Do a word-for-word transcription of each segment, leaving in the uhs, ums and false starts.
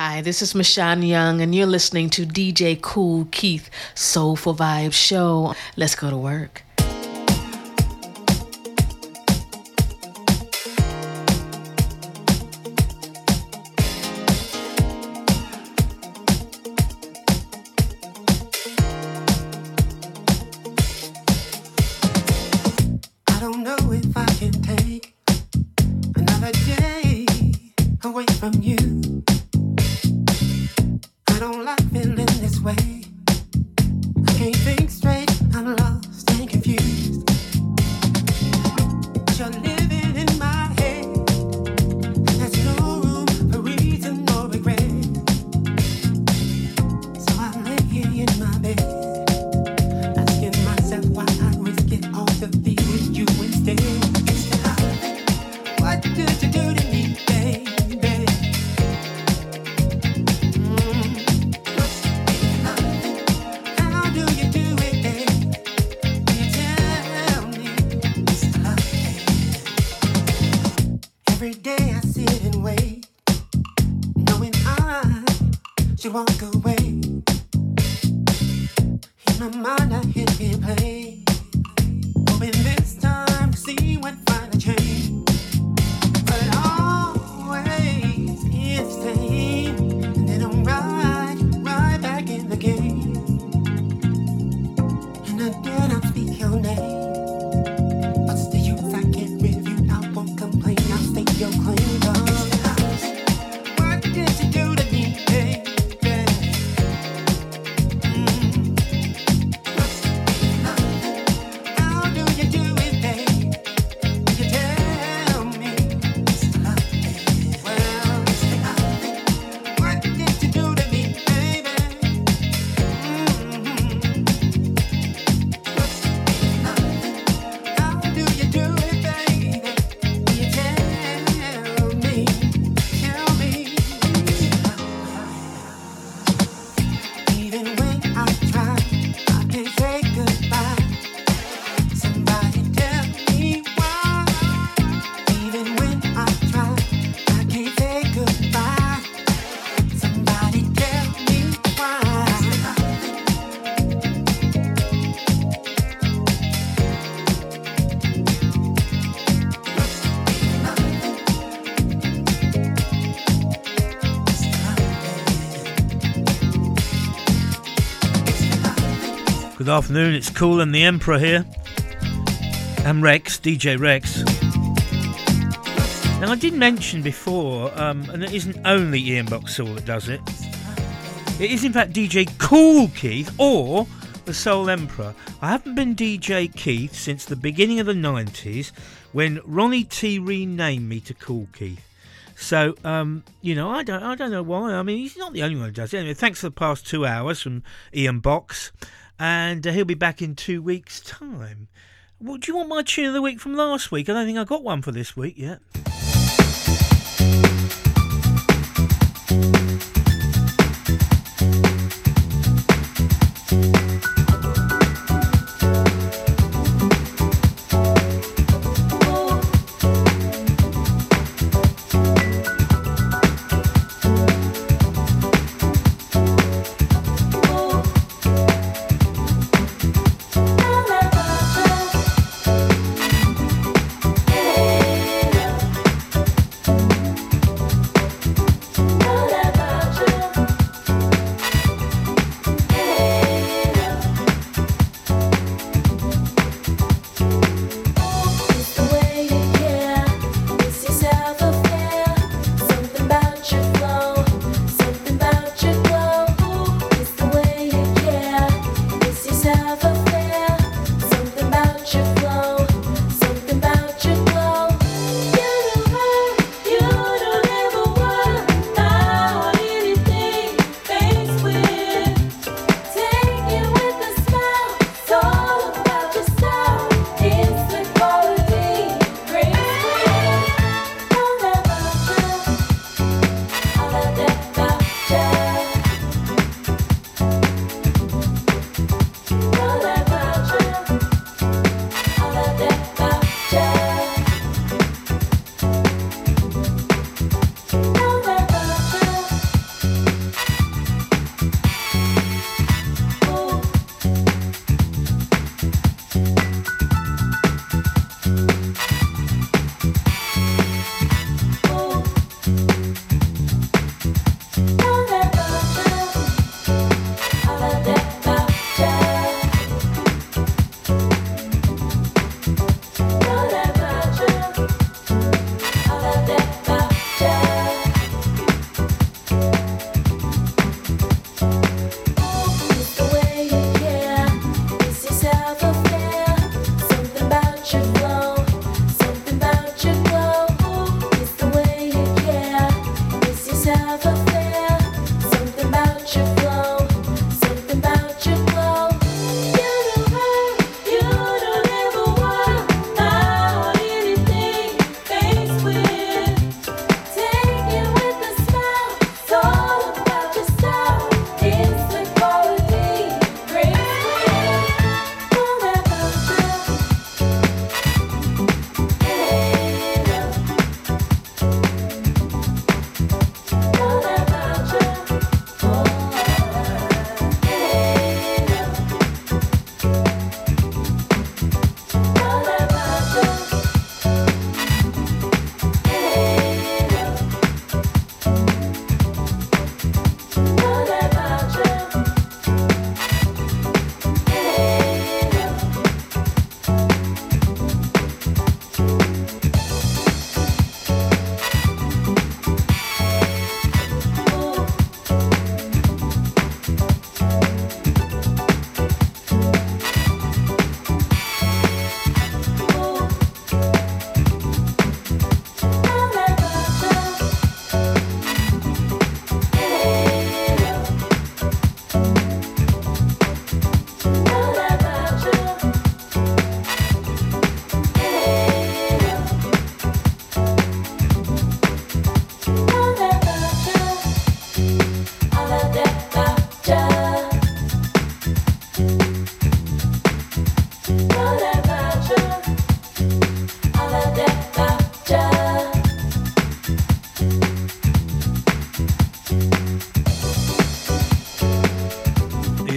Hi, this is Michonne Young, and you're listening to D J Kool Keith Soulful Vibes Show. Let's go to work. Good afternoon, it's Kool and the Emperor here, and Rex, D J Rex. Now I did mention before, um, and it isn't only Ian Boxall that does it, it is in fact D J Kool Keith, or the Soul Emperor. I haven't been D J Keith since the beginning of the nineties, when Ronnie T renamed me to Kool Keith. So, um, you know, I don't I don't know why. I mean, he's not the only one who does it. Anyway, thanks for the past two hours from Ian Box. And uh, he'll be back in two weeks' time. Well, do you want my tune of the week from last week? I don't think I got one for this week yet.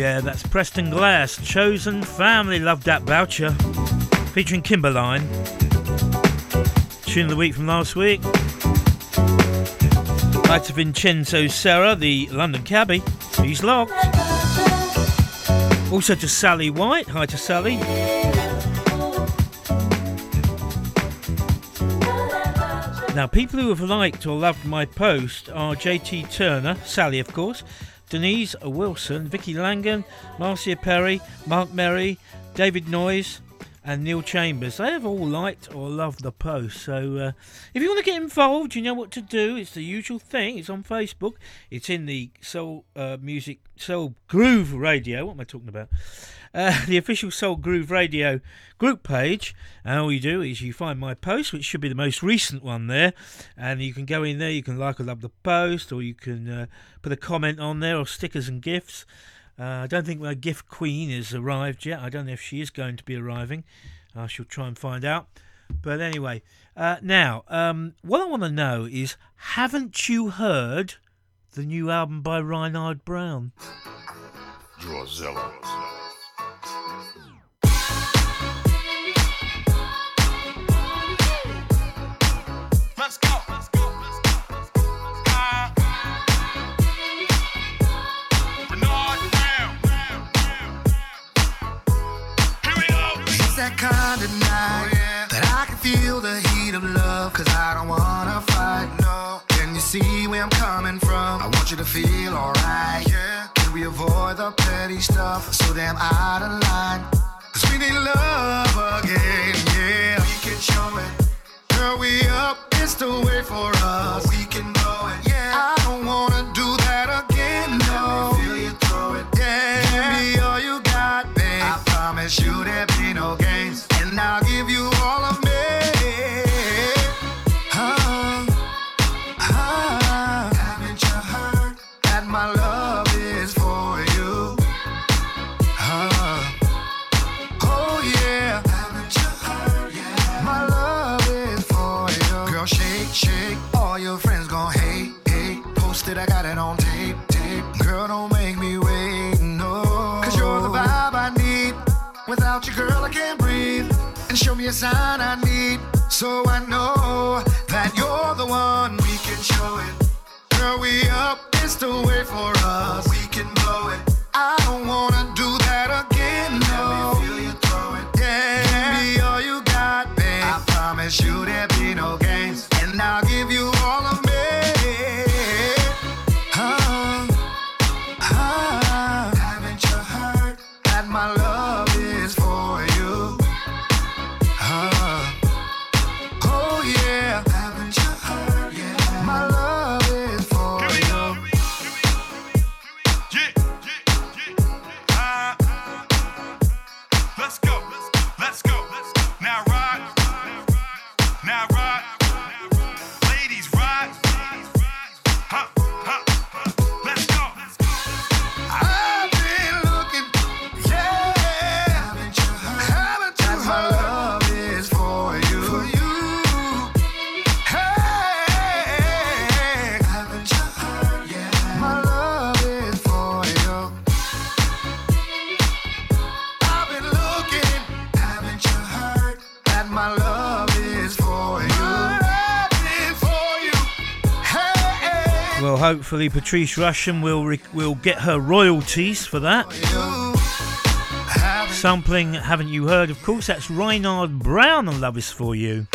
Yeah, that's Preston Glass, Chosen Family, Love That Boucher, featuring Kimberline. Tune of the week from last week. Back to Vincenzo Serra, the London cabbie. He's locked. Also to Sally White. Hi to Sally. Now, people who have liked or loved my post are J T Turner, Sally of course, Denise Wilson, Vicky Langan, Marcia Perry, Mark Merry, David Noyes and Neil Chambers. They have all liked or loved the post. So uh, if you want to get involved, you know what to do. It's the usual thing. It's on Facebook. It's in the Soul uh, Music, Soul Groove Radio. What am I talking about? Uh, the official Soul Groove Radio group page. And all you do is you find my post, which should be the most recent one there. And you can go in there. You can like or love the post, or you can uh, put a comment on there, or stickers and gifts. Uh, I don't think my gift queen has arrived yet. I don't know if she is going to be arriving. I shall try and find out. But anyway, uh, now, um, what I want to know is, haven't you heard the new album by Rynard Brown? Drawzilla. Let's go. Let's go. That kind of night, oh, yeah. That I can feel the heat of love, cause I don't wanna fight, no. Can you see where I'm coming from? I want you to feel alright, yeah. Can we avoid the petty stuff, so damn out of line, cause we need love again, yeah. We can show it, girl, we up, it's the way for us, no, we can blow it, yeah. I don't wanna do that again, no. Let me feel you throw it, yeah. Give me all you got, babe, I promise you there be no game. And I'll give you all of me. Oh, oh. Haven't you heard that my love is for you? Oh, oh yeah. Haven't you heard? Yeah. My love is for you. Girl, shake, shake. All your friends gon' hate, hate. Post it, I got it on tape, tape. Girl, don't make me wait, no. Cause you're the vibe I need. Without you, girl, I can't breathe. And show me a sign I need, so I know that you're the one. We can show it, girl, we up, it's the way for us. We can blow it, I don't wanna do that again, no. Let me feel you throw it, yeah. Give me all you got, babe, I promise you there be no games. And I'll give you all of me. Oh, oh. Haven't you heard that my love? Hopefully Patrice Rushen will re- will get her royalties for that. Sampling Haven't You Heard, of course, that's Rynard Brown and Love Is For You.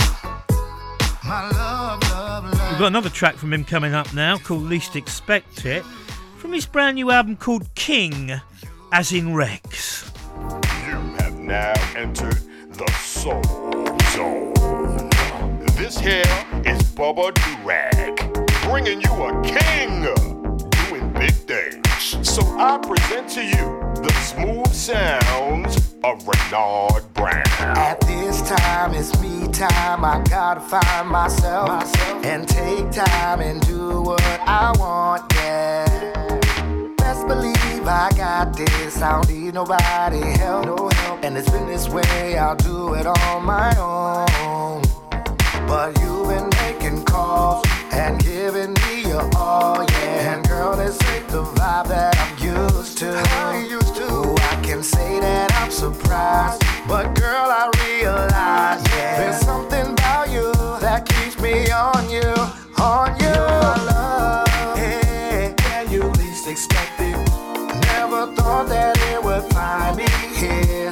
My love, love, love. We've got another track from him coming up now called Least Expect It, from his brand new album called King, as in Rex. You have now entered the Soul Zone. This here is Bubba Durag, bringing you a king, doing big things. So I present to you the smooth sounds of Rynard Brown. At this time, it's me time. I gotta find myself, myself and take time and do what I want, yeah. Best believe I got this. I don't need nobody help, no help. And it's been this way, I'll do it on my own. But you've been making calls and giving me your all, yeah. And girl, this ain't the vibe that I'm used to. I'm used to. unexpected. Never thought that it would find me here.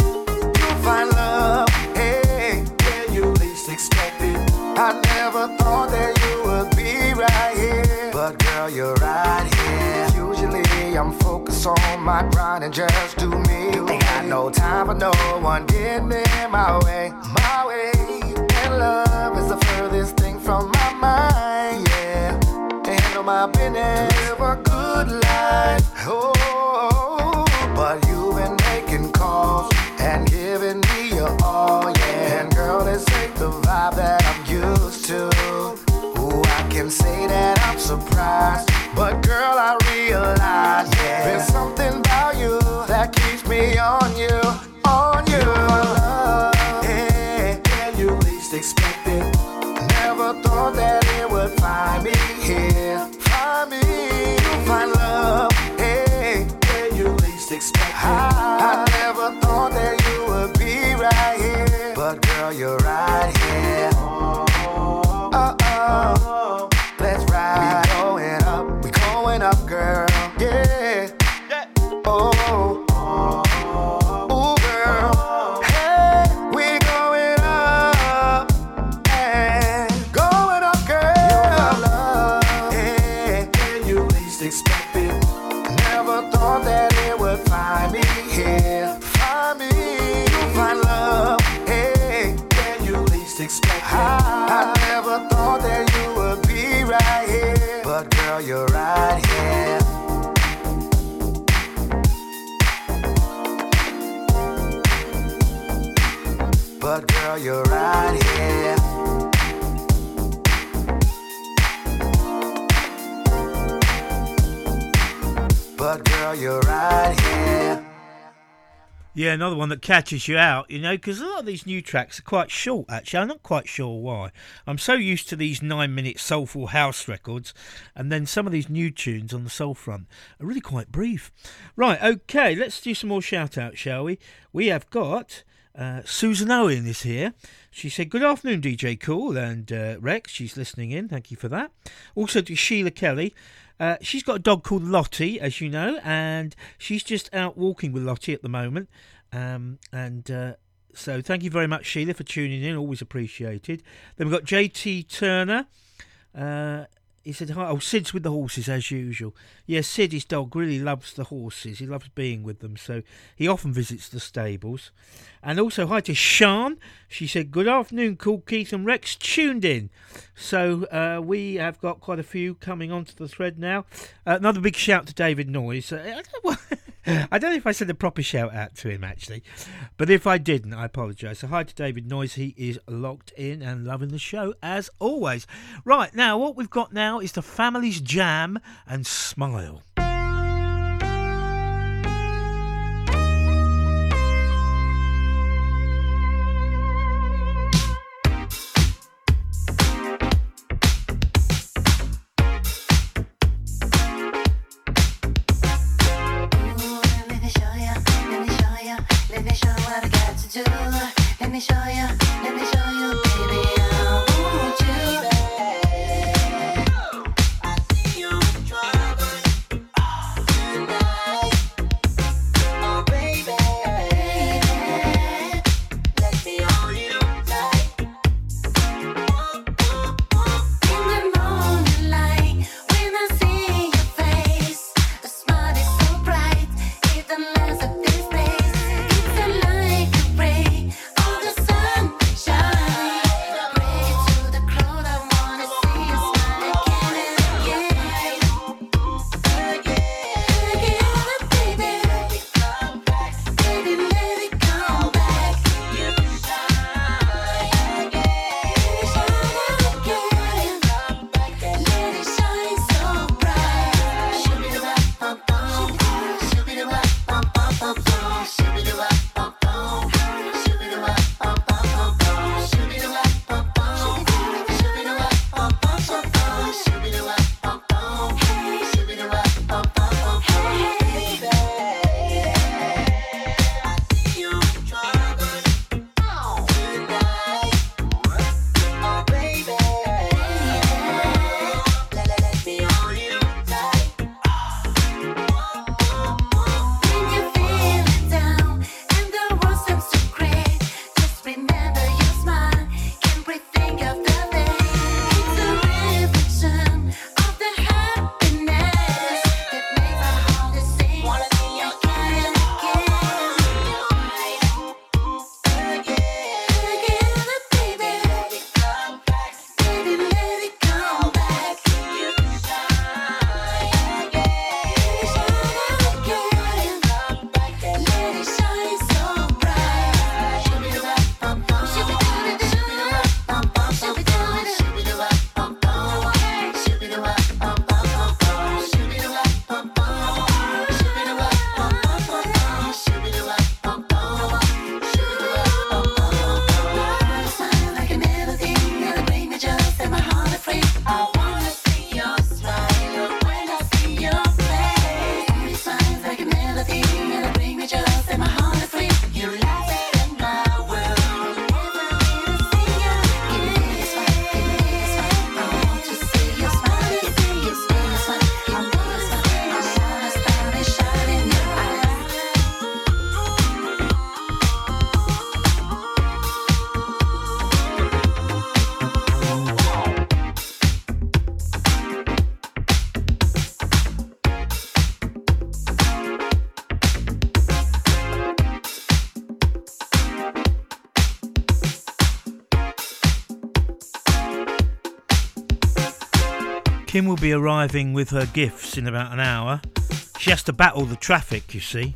You'll find love, hey, when you least expect it. I never thought that you would be right here, but girl, you're right here. Usually I'm focused on my grind and just do me. You ain't got no time for no one getting in my way, my way. And love is the furthest thing from my mind, yeah. To handle my business, to live a good life, oh. But you've been making calls and giving me your all, yeah. And girl, this ain't the vibe that I'm used to. Ooh, I can say that I'm surprised, but girl, I realize, yeah, there's something about you that keeps me on you, on you. Love, yeah, yeah, you least expect it. Never thought that it would find me here. Find me, you find love, hey, yeah, you least expect it. I, I never thought that you would be right here, but girl, you're right here. Oh, oh, oh, let's ride. We going up, we going up, girl. Yeah, yeah. Oh, oh, girl. Hey, we going up and going up, girl. Your love, yeah, yeah, you least expect it. Never thought that it would find me here. Find me, you find love, hey, yeah, you least expect it. I, I never thought that you would be right here, but girl, you're right here. But girl, you're right here. But girl, you're right here. Yeah, another one that catches you out, you know, because a lot of these new tracks are quite short, actually. I'm not quite sure why. I'm so used to these nine-minute soulful house records, and then some of these new tunes on the soul front are really quite brief. Right, OK, let's do some more shout-outs, shall we? We have got... Uh, Susan Owen is here. She said, good afternoon, D J Kool and uh, Rex. She's listening in. Thank you for that. Also to Sheila Kelly. Uh, she's got a dog called Lottie, as you know, and she's just out walking with Lottie at the moment. Um, and uh, so thank you very much, Sheila, for tuning in. Always appreciated. Then we've got J T Turner. Uh, he said, hi. Oh, Sid's with the horses, as usual. Yeah, Sid, his dog, really loves the horses. He loves being with them, so he often visits the stables. And also, hi to Sian. She said, good afternoon, Kool Keith and Rex, tuned in. So uh, we have got quite a few coming onto the thread now. Uh, another big shout to David Noyes. Uh, I, don't I don't know if I said a proper shout out to him, actually. But if I didn't, I apologise. So hi to David Noyes. He is locked in and loving the show, as always. Right, now, what we've got now is the Family's Jam and Smile. Shout Kim will be arriving with her gifts in about an hour. She has to battle the traffic, you see.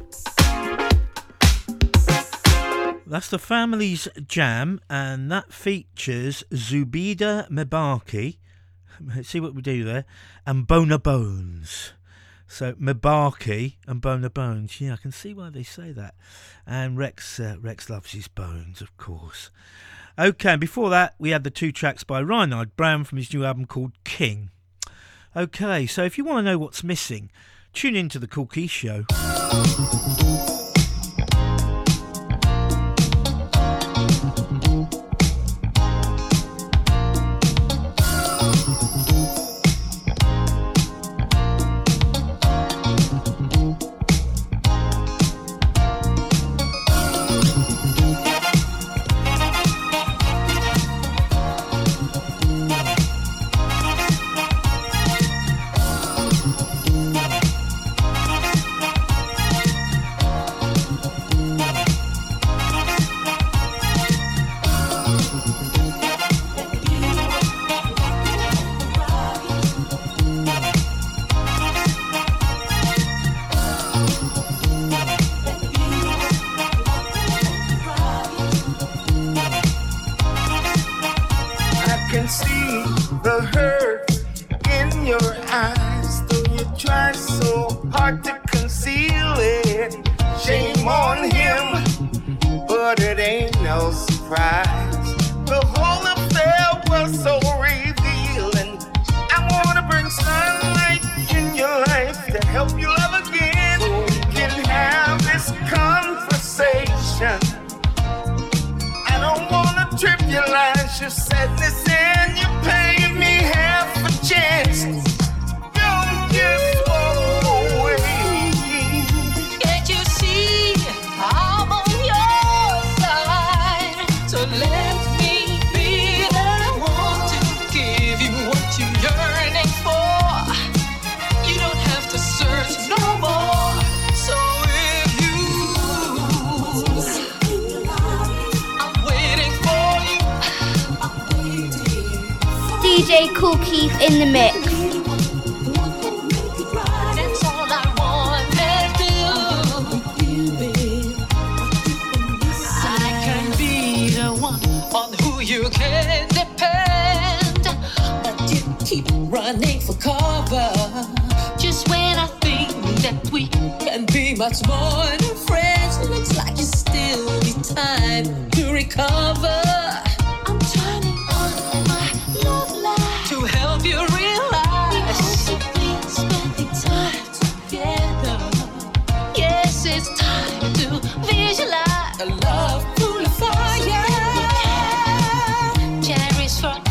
That's the Family's Jam, and that features Zubida Mebaki. Let's see what we do there. And Bona Bones. So Mebaki and Bona Bones. Yeah, I can see why they say that. And Rex uh, Rex loves his bones, of course. OK, and before that, we had the two tracks by Rynard Brown from his new album called King. OK, so if you want to know what's missing, tune in to The Kool Keith Show. D J Kool Keith in the mix. Running for cover, just when I think that we can be much more than friends, it looks like it's still the time to recover. I'm turning on my love light to help you realize we only spending time together. Yes, it's time to visualize a love full of fire, cherish forever.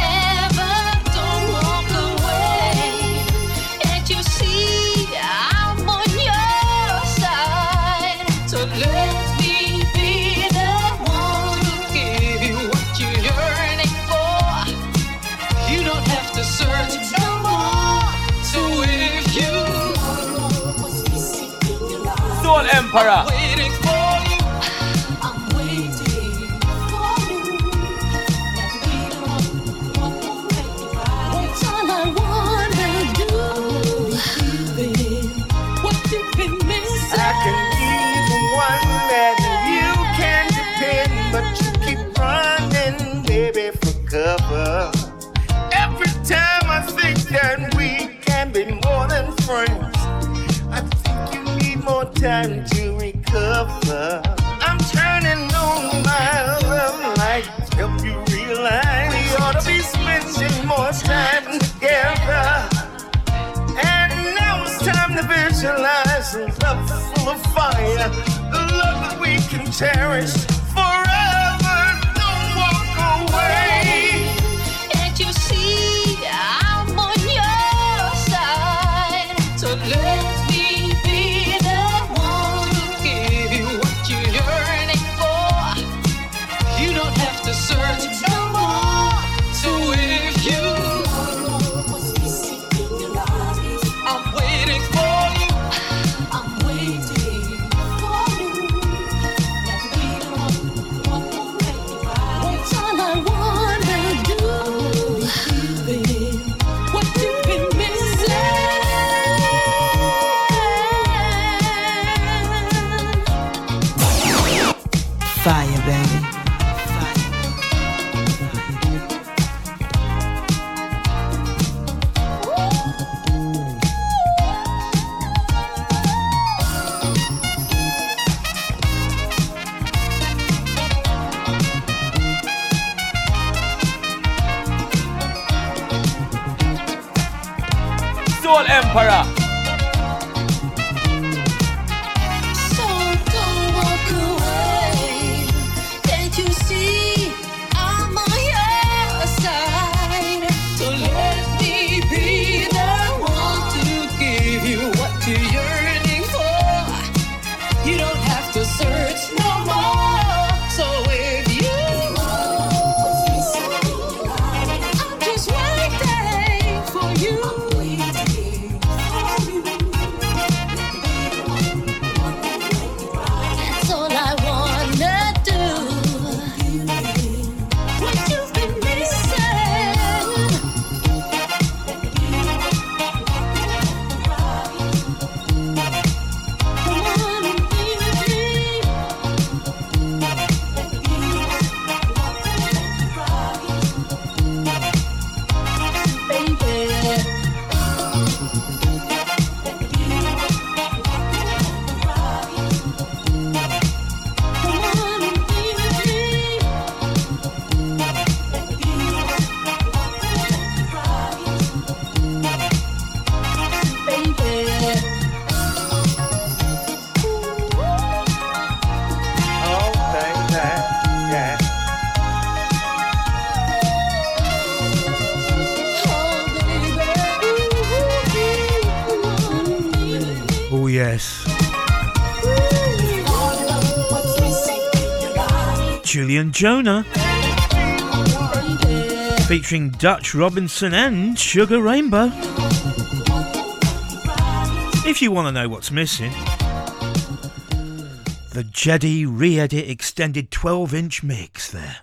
Emperor. I'm waiting for you. I'm waiting for you. That we don't want to make it right. That's all I wanna do. What you've been missing. I can be the one that you can depend, but you keep running, baby, for cover. Every time I think that we can be more than friends. More time to recover. I'm turning on my love light to help you realize we ought to be spending more time together. And now it's time to visualize a love full of fire, the love that we can cherish forever. Don't walk away. And you see, I'm on your side. So let Emperor. So don't walk away. Can't you see I'm on your side? So let me be the one to give you what you're yearning for. You don't have to search no more. So if you Julian Jonah featuring Dutch Robinson and Sugar Rainbow. If you want to know what's missing, the Jedi re-edit extended twelve inch mix there.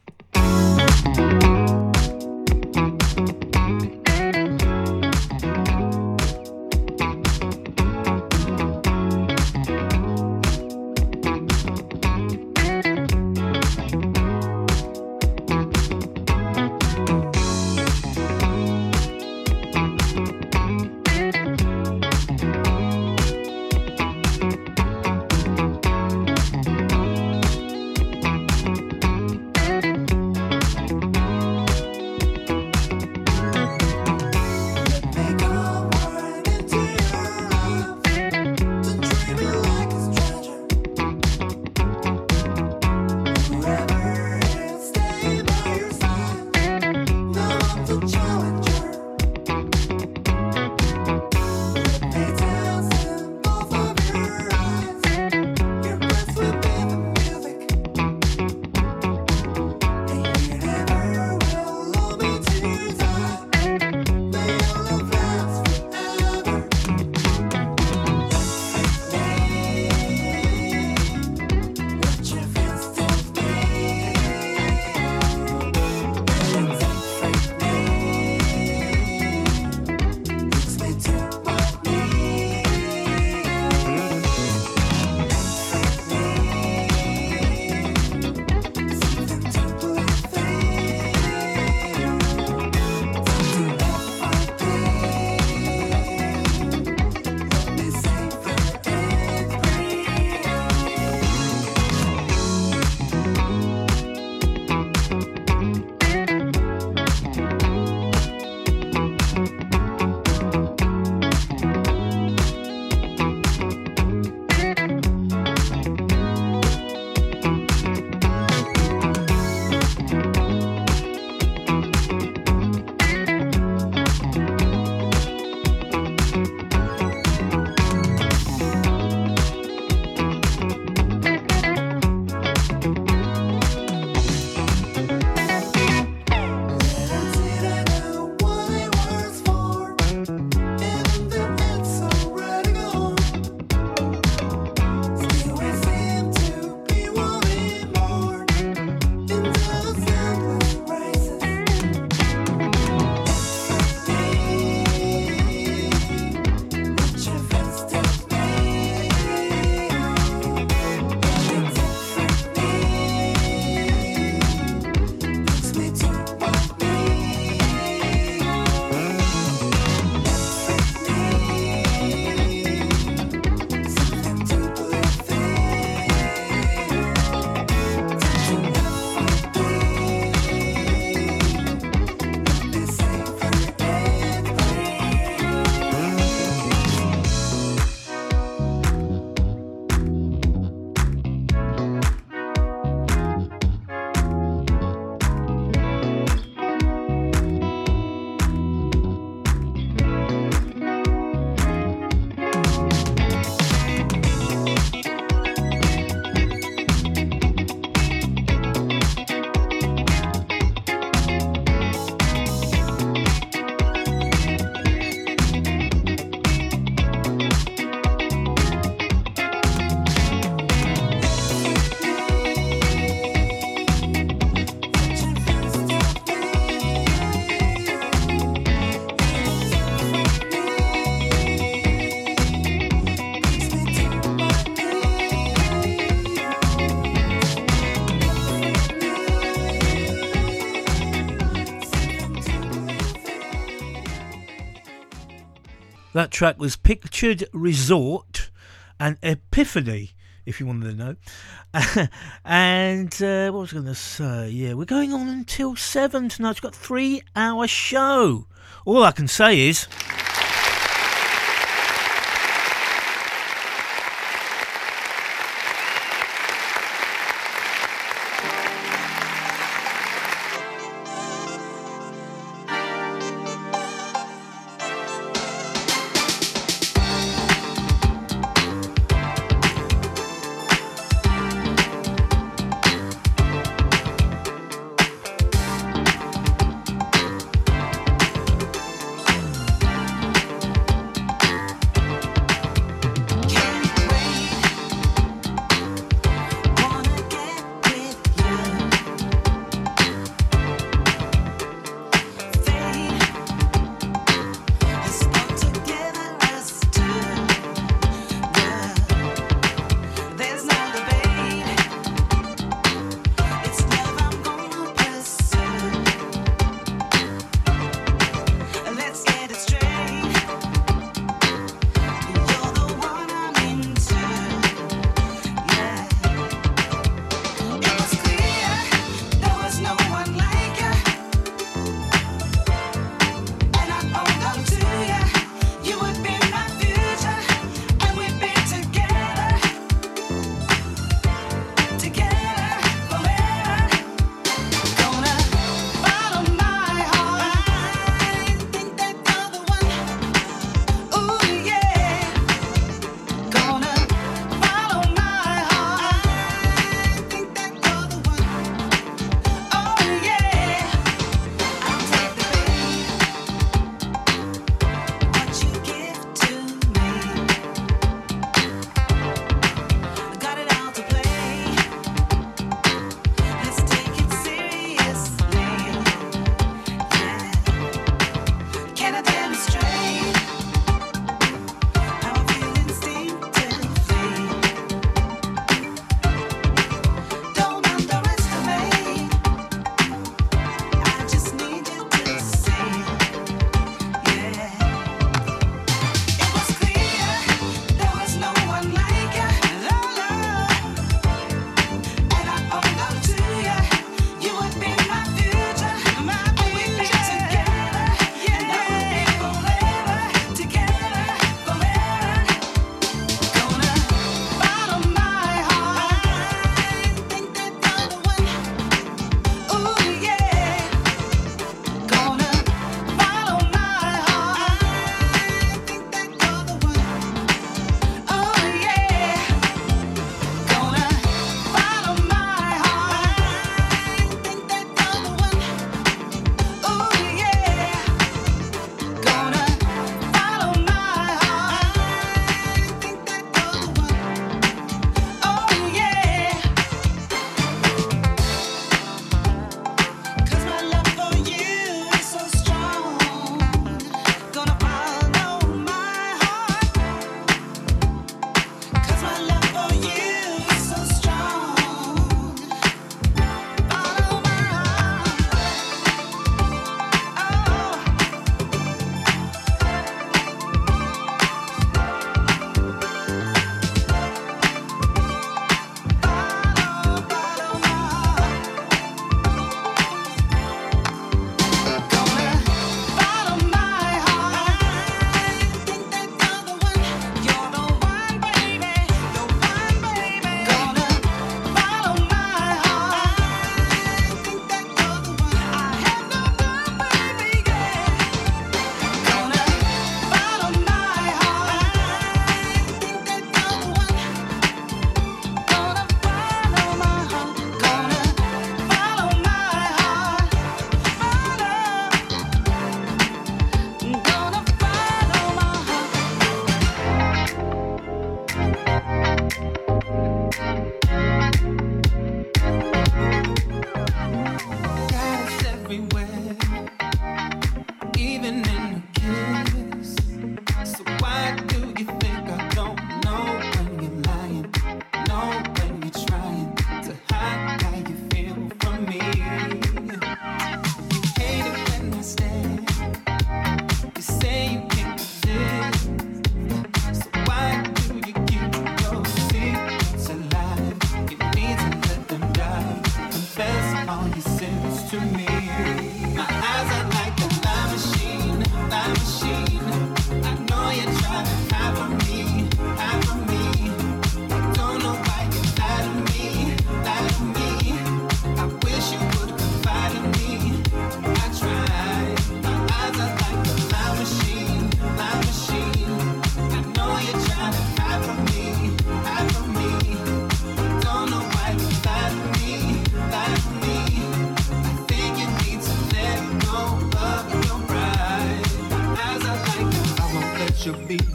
That track was Pictured Resort and Epiphany, if you wanted to know. And uh, what was I going to say? Yeah, we're going on until seven tonight. We've got a three-hour show. All I can say is...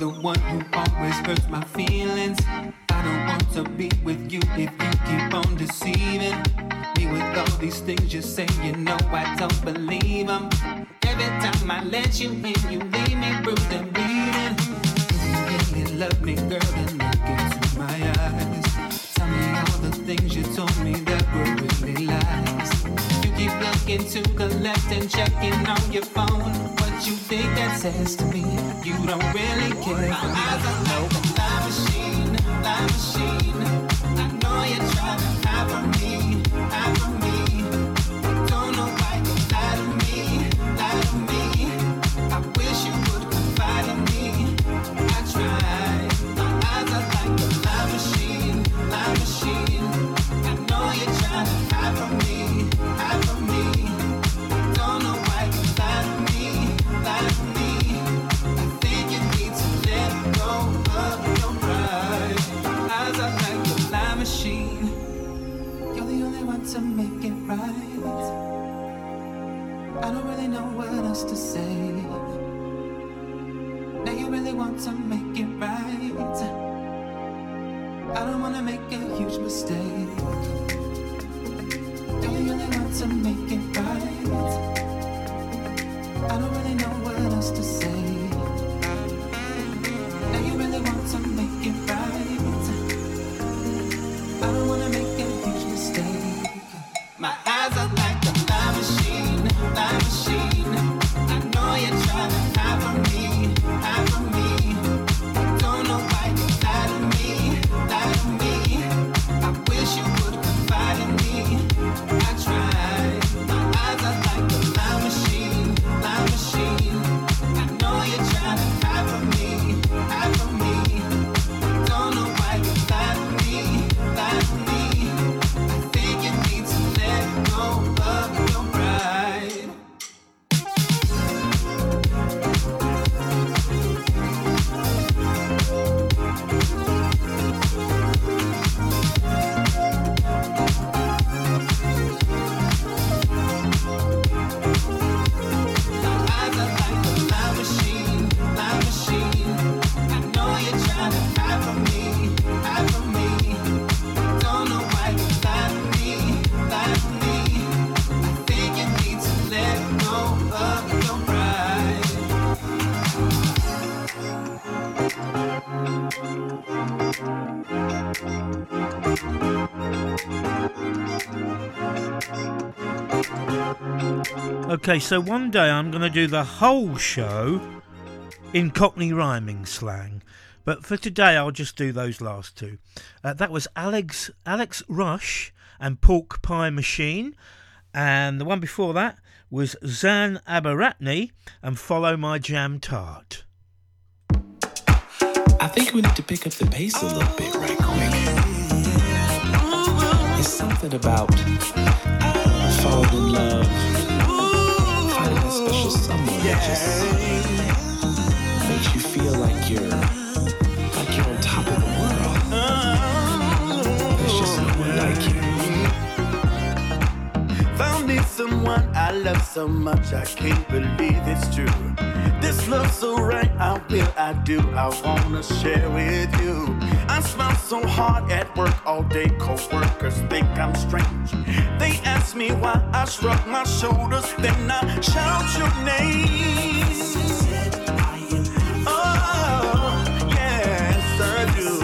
the one who always hurts my feelings. I don't want to be with you if you keep on deceiving me with all these things you say. You know I don't believe them. Every time I let you in, you leave me bruised and bleeding. Do you really love me, girl? Then look into my eyes. Tell me all the things you told me that were really lies. You keep looking to the left and checking on your phone. What you think that says to me? You don't really care. My eyes are like a lie machine, lie machine. I know you're trying to hide from me, hide from me. Don't know why you lie to me, lie to me. I wish you would confide in me. I tried. My eyes are like a lie machine, lie machine. I know you're trying to hide from me, hide from me. Don't know why you lie to me, lie to me. I think you need to let go of your pride. My eyes are like a lie machine. You're the only one to make it right. I don't really know what else to say. Now you really want to make it right. I don't wanna make a huge mistake. Do you really want to make it right? I don't really know what else to say. Now you really want to make it right. I don't wanna make a huge mistake. My eyes are like a lie machine. Lie machine, I know you're trying to hide from me, hide from me. Don't know why you lie to me, lie to me. I wish you would confide in me. I tried. My eyes are like a lie machine, lie machine. I know you're trying to hide from me, hide from me. Don't know why you lie to me, lie to me. I think you need to let go of your pride. Okay, so one day I'm going to do the whole show in Cockney rhyming slang, but for today I'll just do those last two. Uh, that was Alex Alex Rush and Pork Pie Machine, and the one before that was Zan Abaratney and Follow My Jam Tart. I think we need to pick up the pace a little bit right quick. It's something about falling in love. Special someone yeah. that just makes you feel like you're like you're on top of the world. Oh. There's just no one like you. Found me someone I love so much I can't believe it's true. This love's so right, I will, I do, I wanna share with you. I smile so hard at work all day, co-workers think I'm strange. They ask me why I shrug my shoulders, then I shout your name. Oh, yes, I do.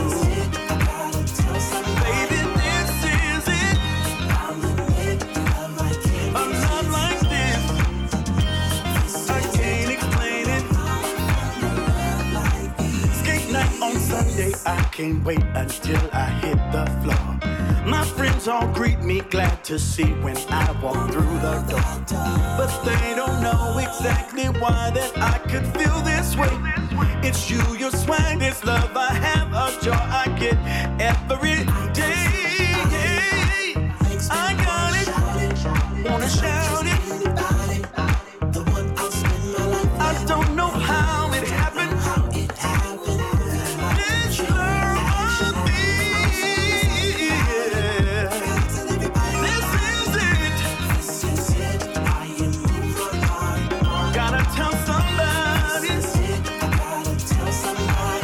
Baby, this is it. A love like this, I can't explain it. Skate night on Sunday, I can't wait until I hit the floor. My friends all greet me, glad to see when I walk through the door. But they don't know exactly why that I could feel this way. It's you, your swag, this love I have, a joy I get every day. I got it, wanna shout it. I don't know how it happened. It's love. Tell somebody. I gotta tell somebody.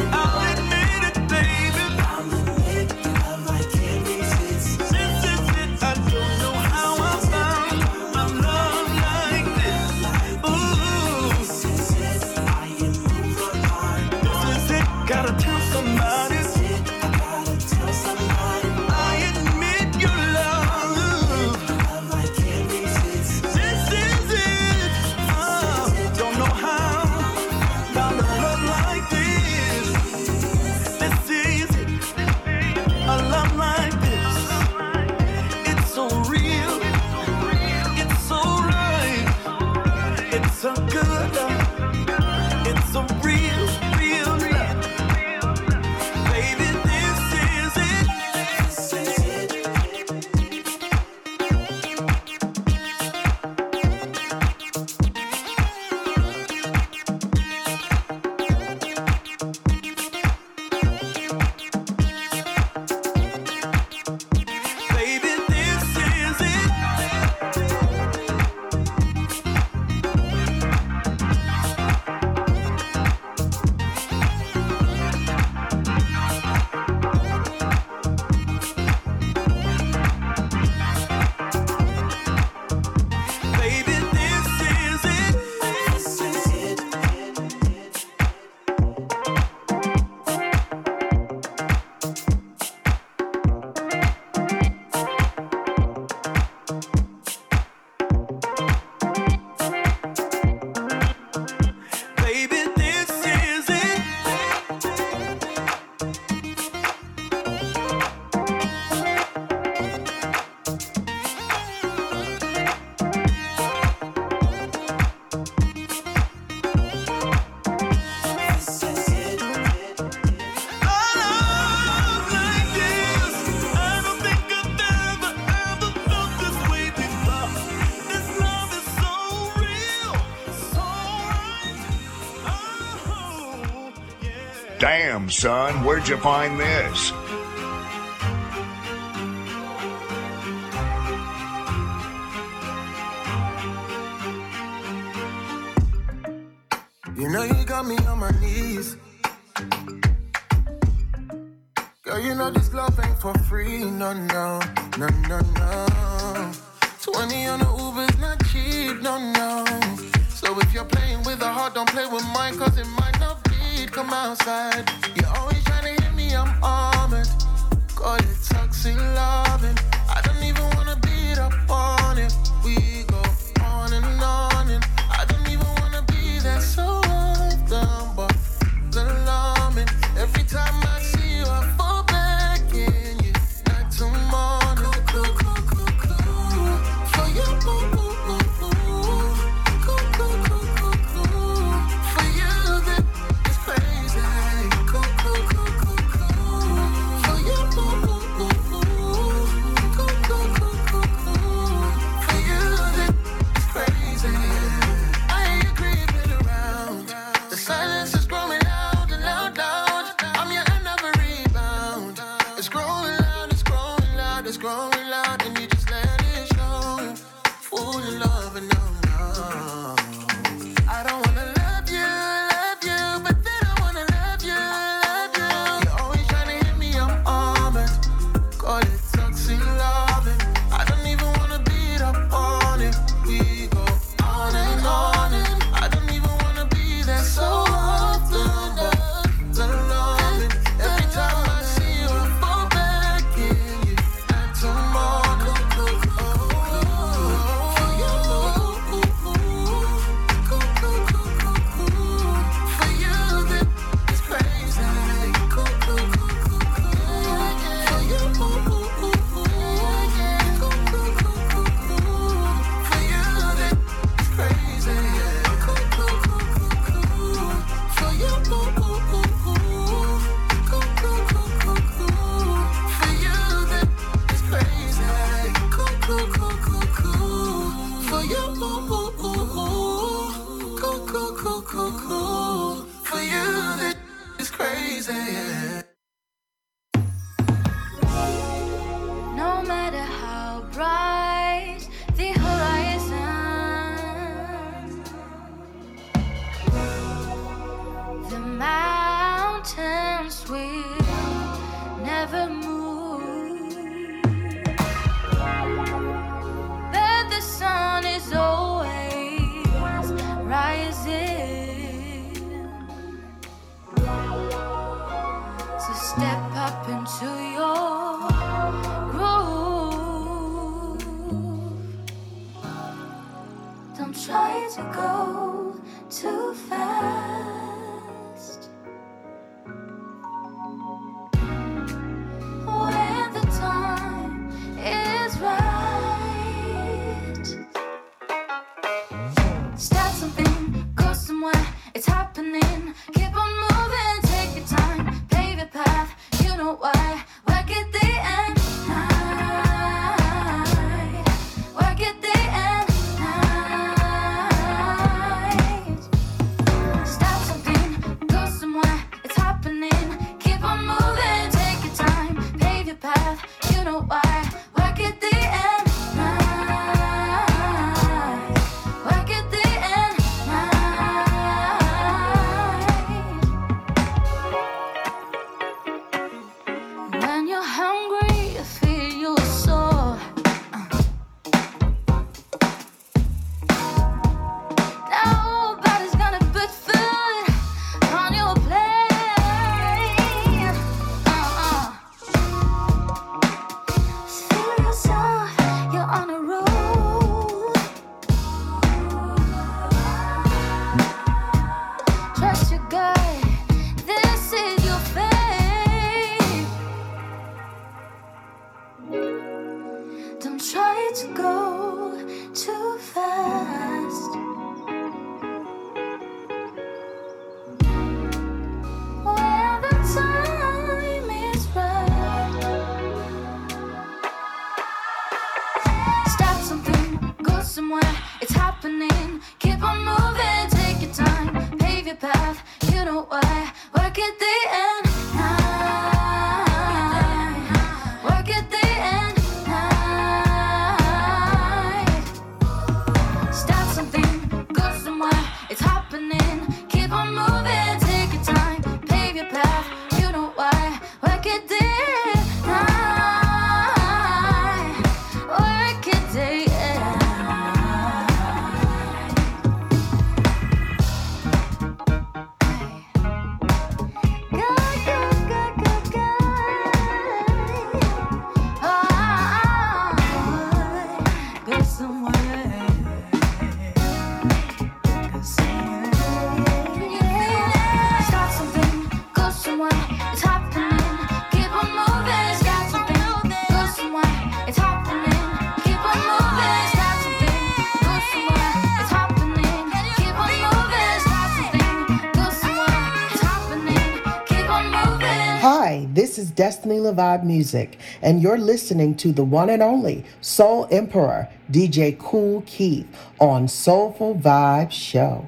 Damn, son, where'd you find this? You know you got me on my knees. Girl, you know this love ain't for free. No, no, no, no, no. twenty on the Uber's not cheap. No, no. So if you're playing with a heart, don't play with mine, cause it might not bleed. Come outside. You're always trying to hit me, I'm armored. Call it toxic loving. I don't even wanna beat up on it. We go on and on and I don't even wanna be that so dumb, but alarming. Every time I see you, I fall back in you. Night to morning. Cool, cool, cool, cool, cool. For your boo, boo, boo, boo. Cool, cool, cool, cool, cool. For you, that is crazy. Cool, cool, cool, cool, cool. For your boo, boo, boo, boo. Cool, cool, cool, cool, cool. For you, that is crazy. I hear you creeping around. The silence is growing loud and loud, loud. I'm your another rebound. It's growing loud, it's growing loud, it's growing loud, and you just let it show. Fool in love and no, no. I don't wanna love you, love you, but then I wanna love you, love you. You're always trying to hit me, I'm armored. Call it toxic loving. I don't even wanna beat up on it. We go on and on and I don't even wanna be that so often. But alarming. Every time I see you, I fall back in you. Night to morning. For you, cool, cool, cool, cool, cool. For you, that is crazy. Cool, cool, cool, cool, cool. For you, cool, cool, cool, cool. Cool, cool, cool, cool, cool. For you, that is crazy. Cool, cool, cool, cool, cool. For you, cool, cool, cool, cool. Cool, cool, cool, cool, cool. For you, that is crazy. Cool, cool, cool, cool, cool. For you, cool, cool, cool, cool. Cool, cool, cool, cool, cool. For you, that is crazy. No matter how bright the horizon, the mountains will never move. But the sun is always rising. So step up into your groove. Don't try to go too fast. When the time is right, start something, go somewhere, it's happening. Keep on moving, take your time, pave your path, you know why. Work at the end night, work at the end night. Stop something, go somewhere, it's happening. Keep on moving, take your time, pave your path, you know why. Work at the end night, work at the end night. When you're hungry, you feel your soul. Nobody's gonna put food on your plate. Uh-uh. Feel yourself, you're on a roll. Trust your gut, this is your fate. Don't try to go too fast. When the time is right, stop something, go somewhere, it's happening. Keep on moving, take your time, pave your path, you know why. Work at the end. This is Destiny LaVibe Music, and you're listening to the one and only Soul Emperor, D J Kool Keith, on Soulful Vibe Show.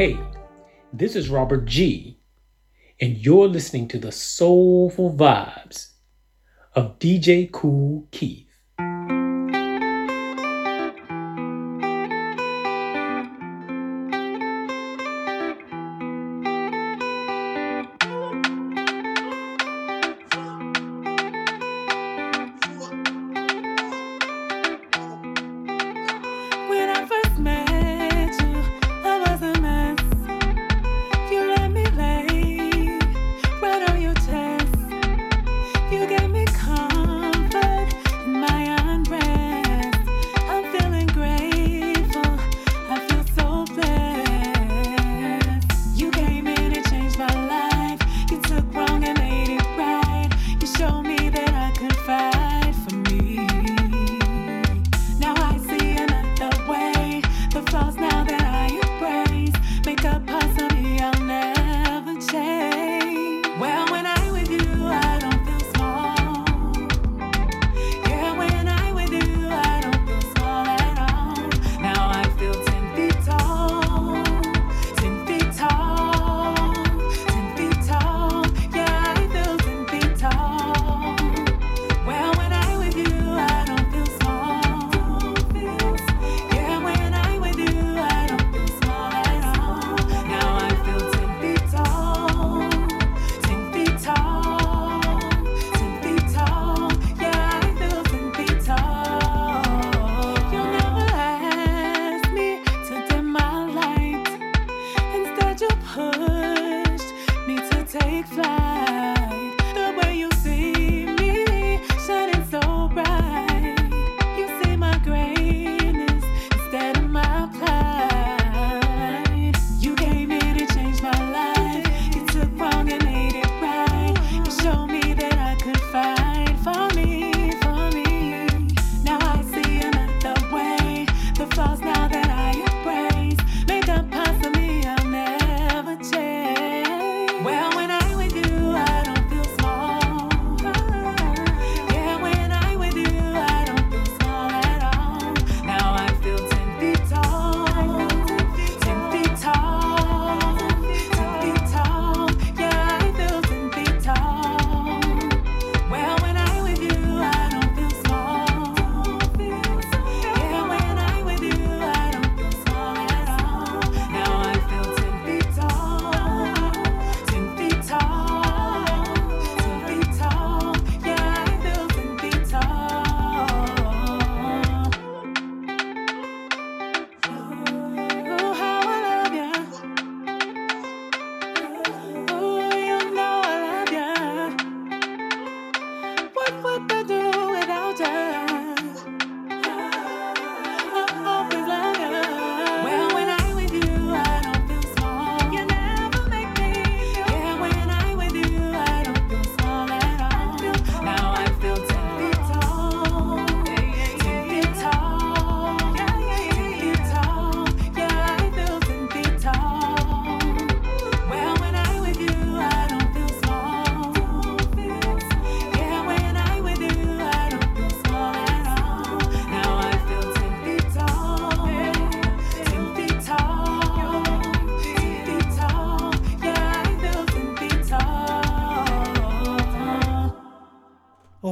Hey, this is Robert G, and you're listening to the soulful vibes of D J Kool Keith.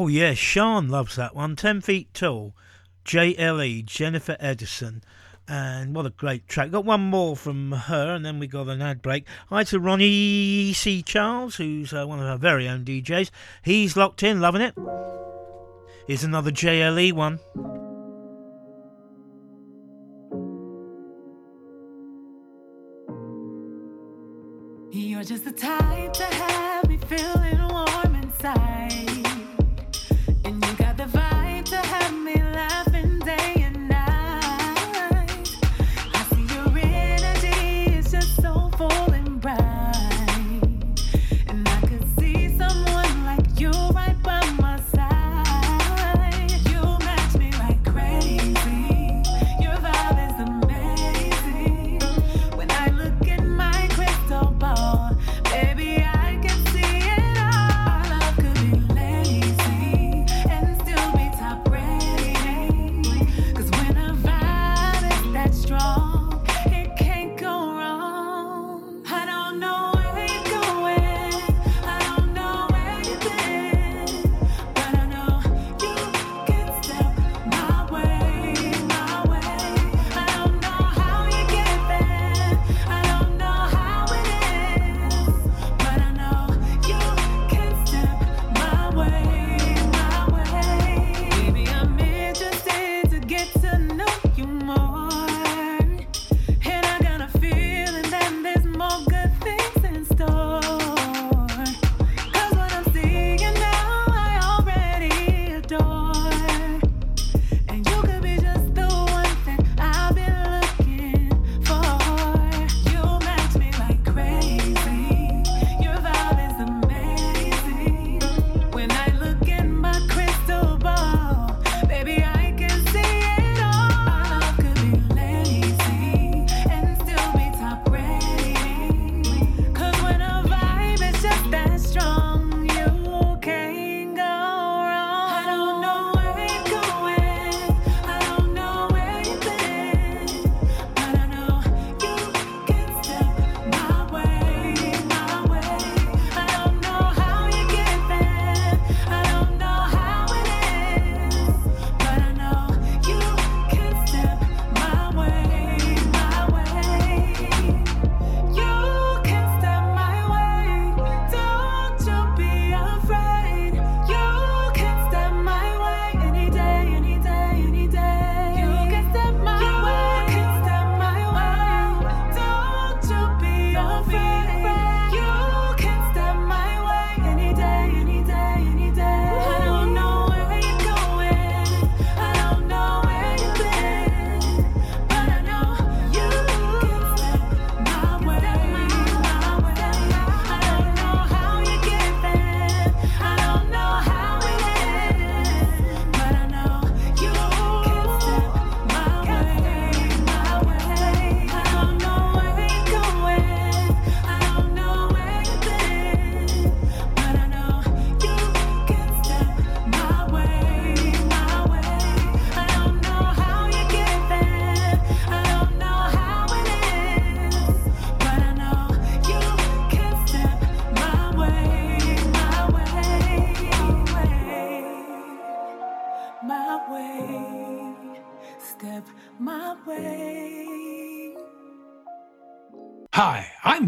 Oh yeah, Sean loves that one. Ten Feet Tall, J L E, Jennifer Edison. And what a great track. Got one more from her and then we got an ad break. Hi to Ronnie C Charles, who's uh, one of our very own D Js. He's locked in, loving it. Here's another J L E one. You're just the type to have me feeling warm inside.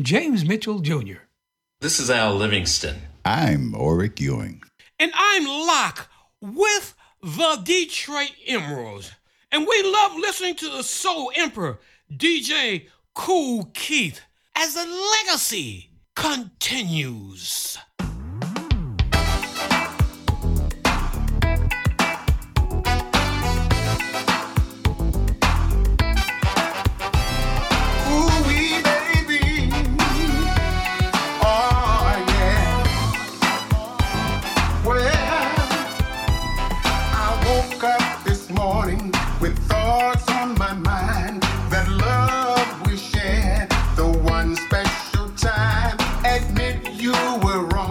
James Mitchell Junior This is Al Livingston. I'm Orrick Ewing. And I'm Locke with the Detroit Emeralds. And we love listening to the Soul Emperor, D J Kool Keith, as the legacy continues. Time, admit you were wrong.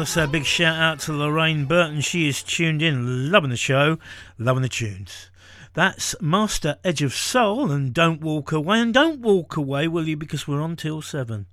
course, a big shout out to Lorraine Burton. She is tuned in, loving the show, loving the tunes. That's Master Edge of Soul and Don't Walk Away. And don't walk away, will you, because we're on till seven.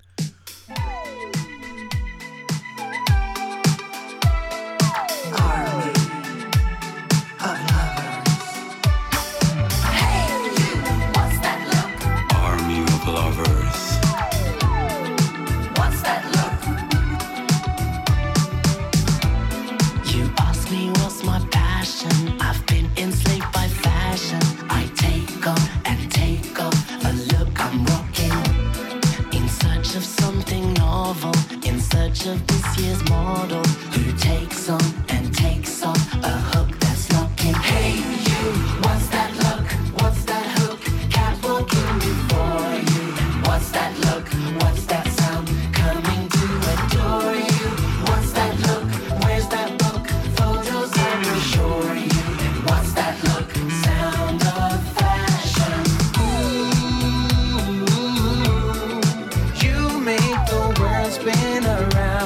Of this year's model who takes on and takes on a hook that's locking. Hey you, what's that look? What's that hook? Cat walking before you. What's that look? What's that sound? Coming to adore you. What's that look? Where's that book? Photos I'm assure you. What's that look? Sound of fashion. Ooh, you make the world spin around.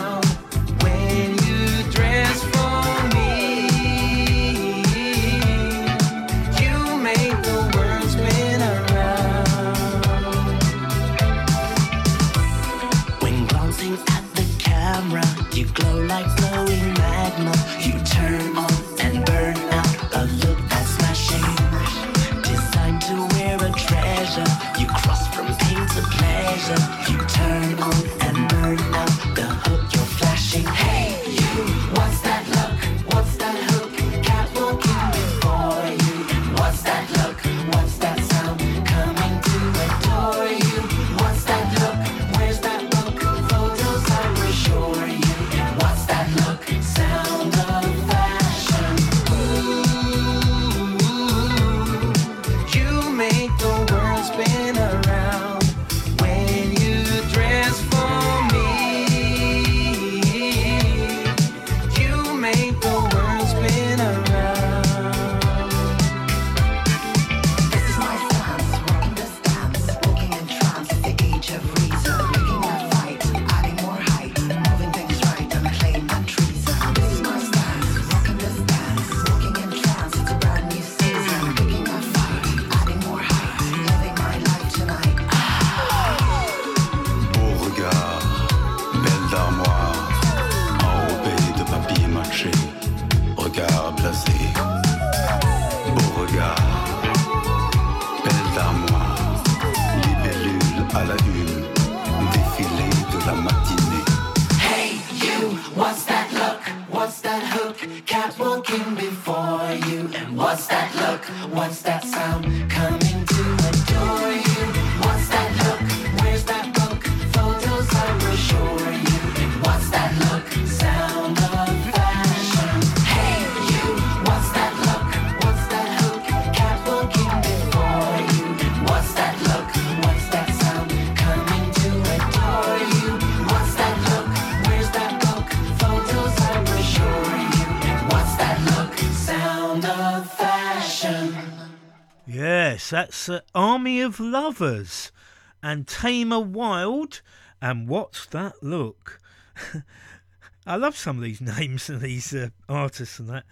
You turn on and burn out the hook you're flashing. Hey you, what's that look? What's that hook? Cat walking before you. What's that look? What's that sound? Coming to adore you. What's that look? Where's that book? Photos I will show you. What's that look? Sound of fashion. Ooh, you make the world spin around. Walking before you, and what's that look? What's that sound? Coming to adore you. What's that look? Where's that book? Photos I will show you. And what's that look? Sound of fashion. Hey you, what's that look? What's that hook? Cat walking before you. And what's that look? What's that sound? Coming to adore you. What's that look? Where's that book? Photos I will show you. Sound of fashion. Yes, that's uh, Army of Lovers and Tamer Wild and What's That Look? I love some of these names and these uh, artists and that.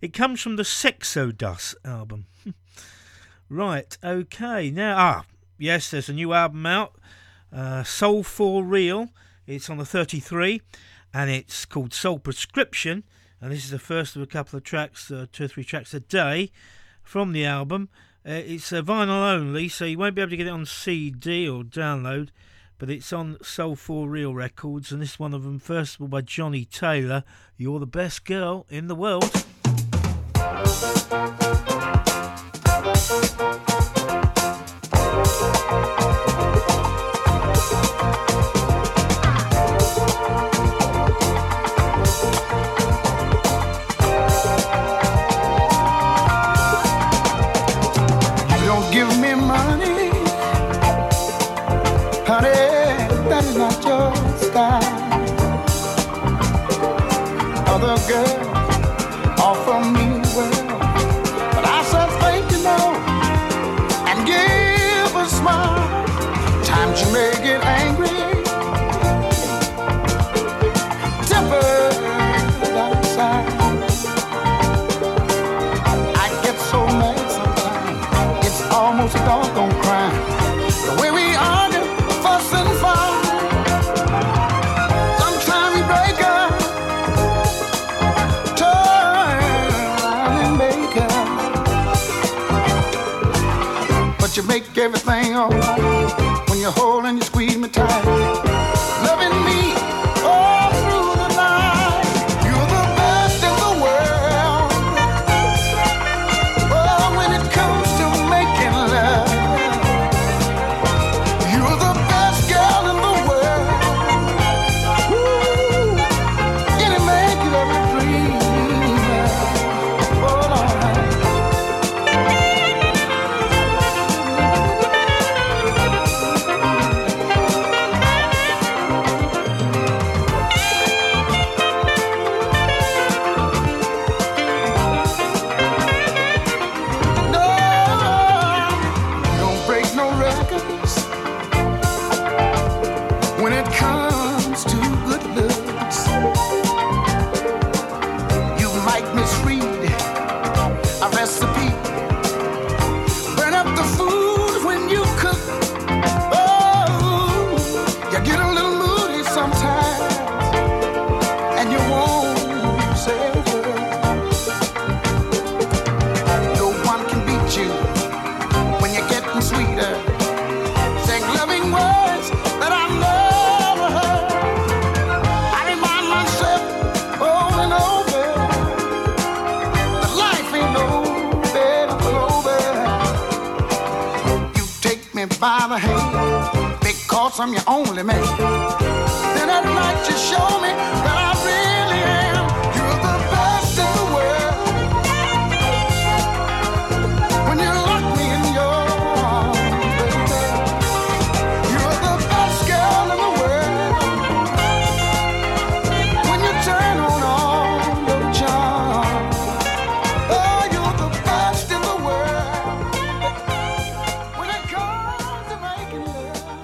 It comes from the Sexodust album. Right, okay. Now, ah, yes, there's a new album out, uh, Soul for Real. It's on the thirty-three and it's called Soul Prescription. And this is the first of a couple of tracks, uh, two or three tracks a day from the album. Uh, it's uh, vinyl only, so you won't be able to get it on C D or download, but it's on Soul for Real Records. And this is one of them, first of all, by Johnny Taylor, You're the Best Girl in the World. you make everything all right. When you hold and you squeeze me tight, loving me all through the night. You're the best in the world. Oh, when it comes to making love, you're the best girl in the world. Ooh, and it make you every dream. Oh, Lord. When it comes to good looks, you might misread a recipe. Burn up the food when you cook. Oh, you get a little moody sometimes, and you won't say a word. No one can beat you when you're getting sweeter. Say loving words that I love. By the hand, because I'm your only man. Then at night you show me that I really am. You're the best in the world. When you lock me in your arms, baby, you're the best girl in the world. When you turn on all your charm, oh, you're the best in the world. When it comes.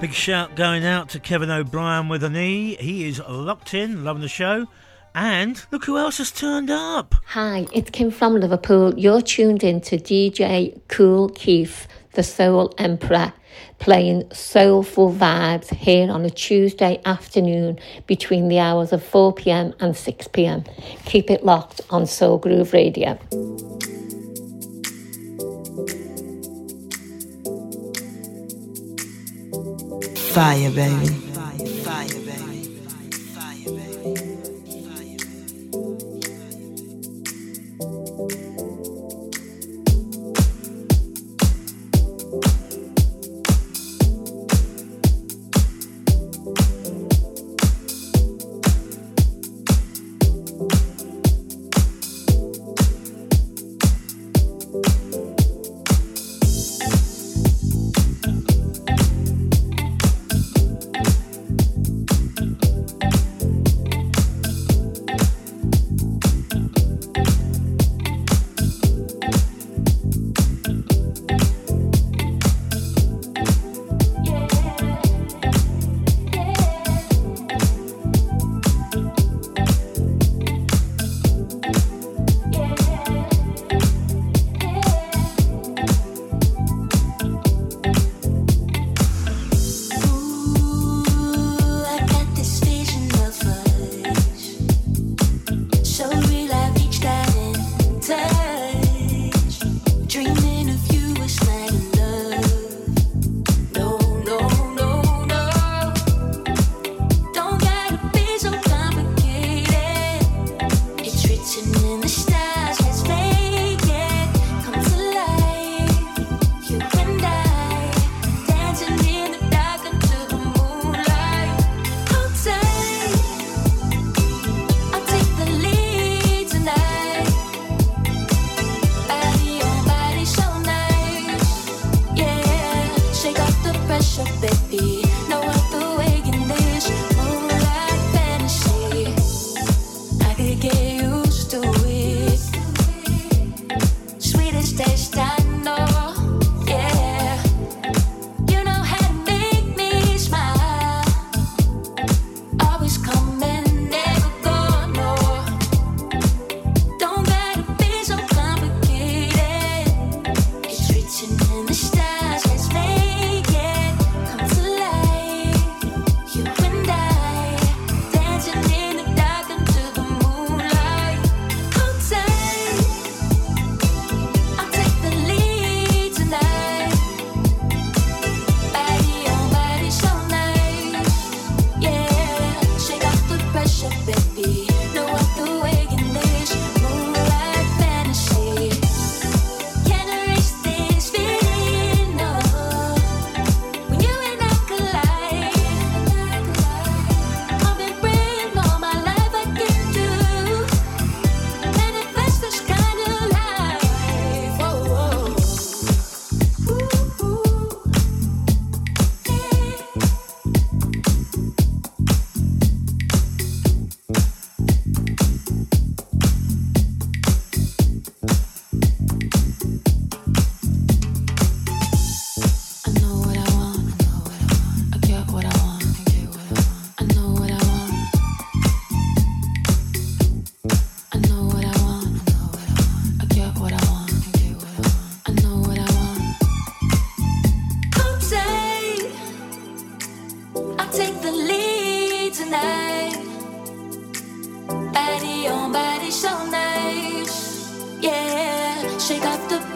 Big shout going out to Kevin O'Brien with an E. He is locked in, loving the show. And look who else has turned up. Hi, it's Kim from Liverpool. You're tuned in to D J Kool Keith, the Soul Emperor, playing soulful vibes here on a Tuesday afternoon between the hours of four p.m. and six p.m. Keep it locked on Soul Groove Radio. Fire, baby. Fire, fire, baby. Fire, baby. Fire, baby. Believe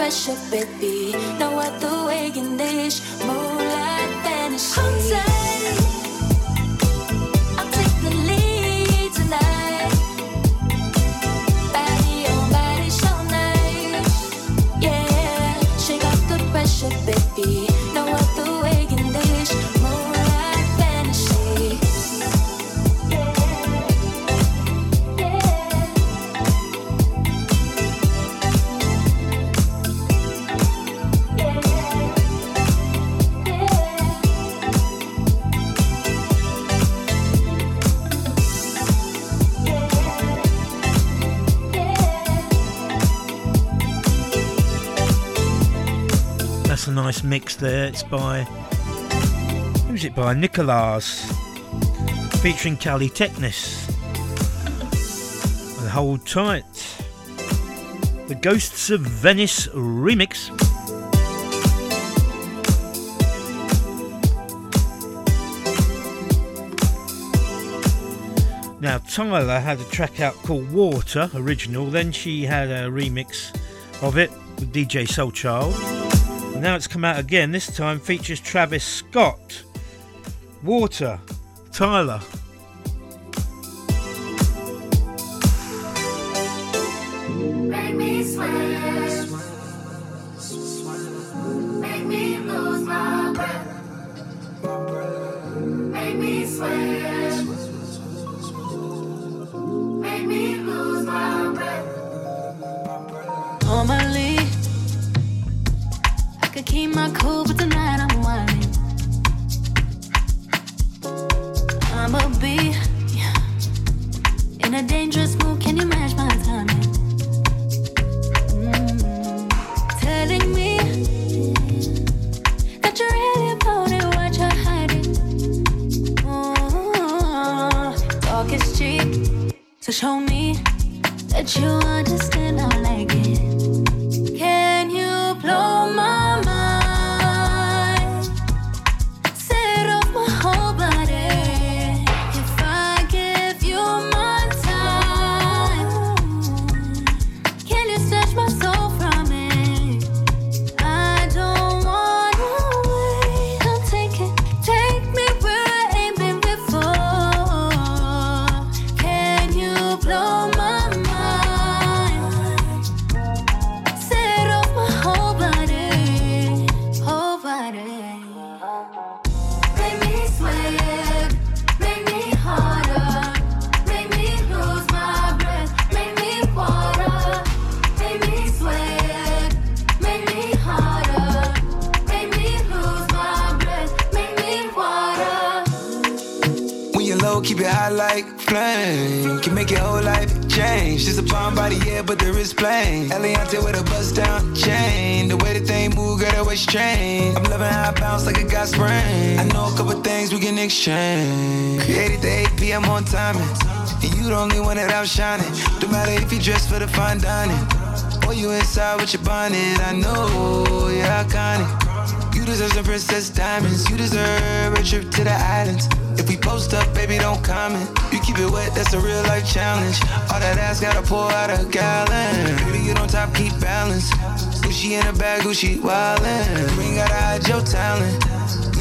worship with me. No other way in this moonlight vanishes. Hold tight. A nice mix there. It's by who's it by? Nicolas, featuring Cali Technis. And Hold Tight, the Ghosts of Venice remix. Now Tyla had a track out called Water original, then she had a remix of it with D J Soul Child. Now it's come out again, this time features Travis Scott. Water, Tyla. Make me sweat, make me lose my breath, make me sweat, make me lose my breath. All my leaves. I keep my cool, but tonight I'm whining. I'm a bee in a dangerous mood. Can you match my timing? Mm. Telling me that you're really about it, what you're hiding. Mm. Talk is cheap, so show me that you understand. I like it. Can you blow my? Keep your high like flame. Can make your whole life change. Just a palm body, yeah, but there is plain. Eliante with a bust down chain. The way the thing move, girl, that waist chain. I'm loving how I bounce like it got sprain. I know a couple things we can exchange. eight to eight p.m. on timing. And you the only one that I'm shining. Don't matter if you dress for the fine dining. Or you inside with your bonnet. I know you're iconic. You deserve some princess diamonds. You deserve a trip to the islands. If we post up, baby, don't comment. You keep it wet, that's a real life challenge. All that ass gotta pour out a gallon. Baby, you don't top, keep balance. Gucci in a bag, Gucci wildin'. You ain't gotta hide your talent.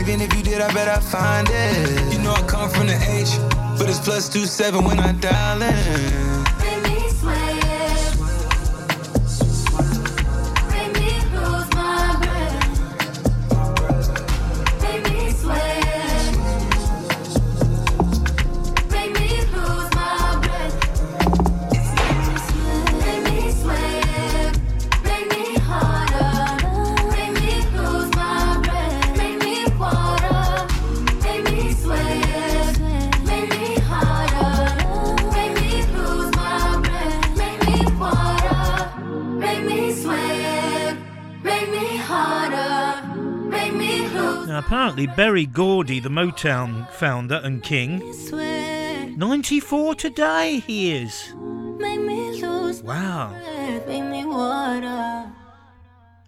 Even if you did, I bet I find it. You know I come from the H, but it's plus two seven when I dial in. Apparently, Berry Gordy, the Motown founder and king, ninety-four today he is. Make me lose wow. Breath, make me water.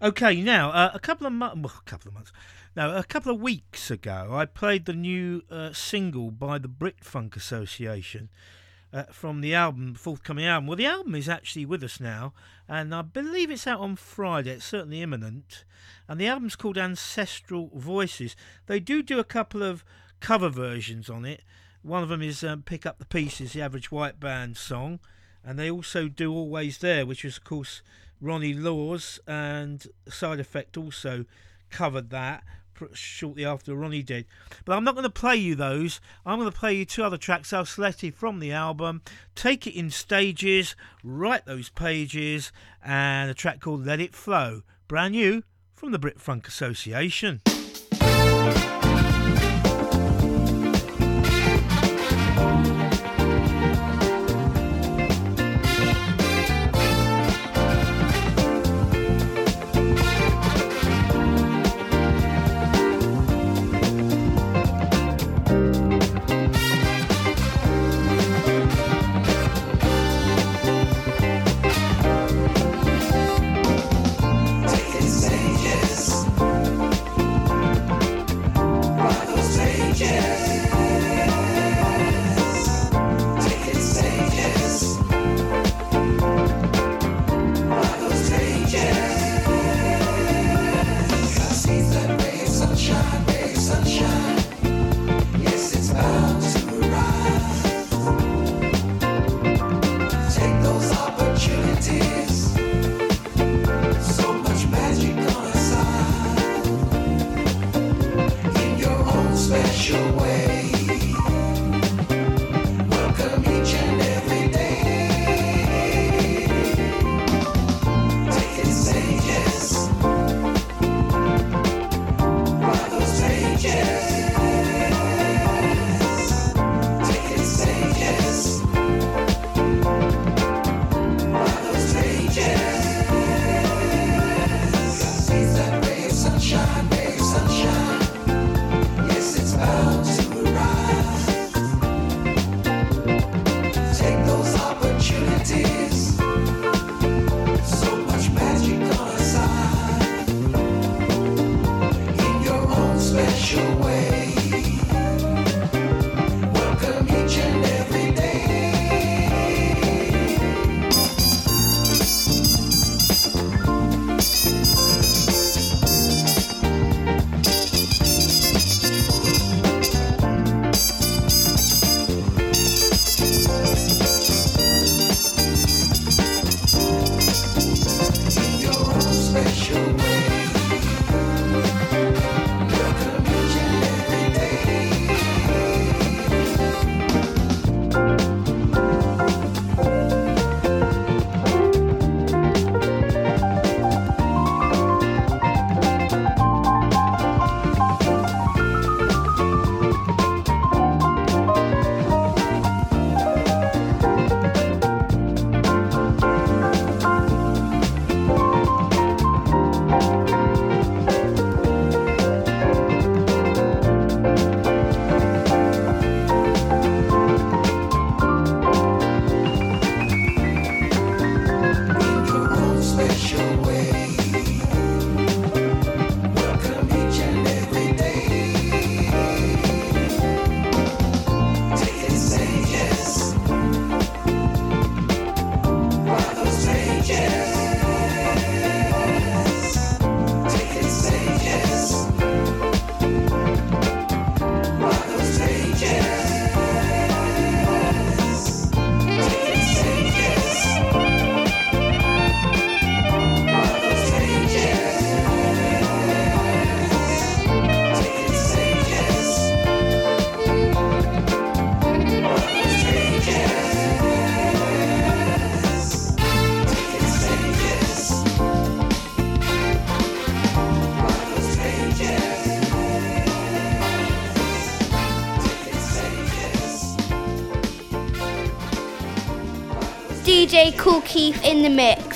Okay, now uh, a couple of months, well, a couple of months, no, a couple of weeks ago, I played the new uh, single by the BritFunk Association, uh, from the album, forthcoming album. Well, the album is actually with us now, and I believe it's out on Friday. It's certainly imminent. And the album's called Ancestral Voices. They do do a couple of cover versions on it. One of them is um, Pick Up the Pieces, the Average White Band song. And they also do Always There, which is, of course, Ronnie Laws, and Side Effect also covered that shortly after Ronnie did. But I'm not going to play you those. I'm going to play you two other tracks I've selected from the album, Take It in Stages, Write Those Pages, and a track called Let It Flow, brand new from the BritFunk Association. D J Kool Keith in the mix.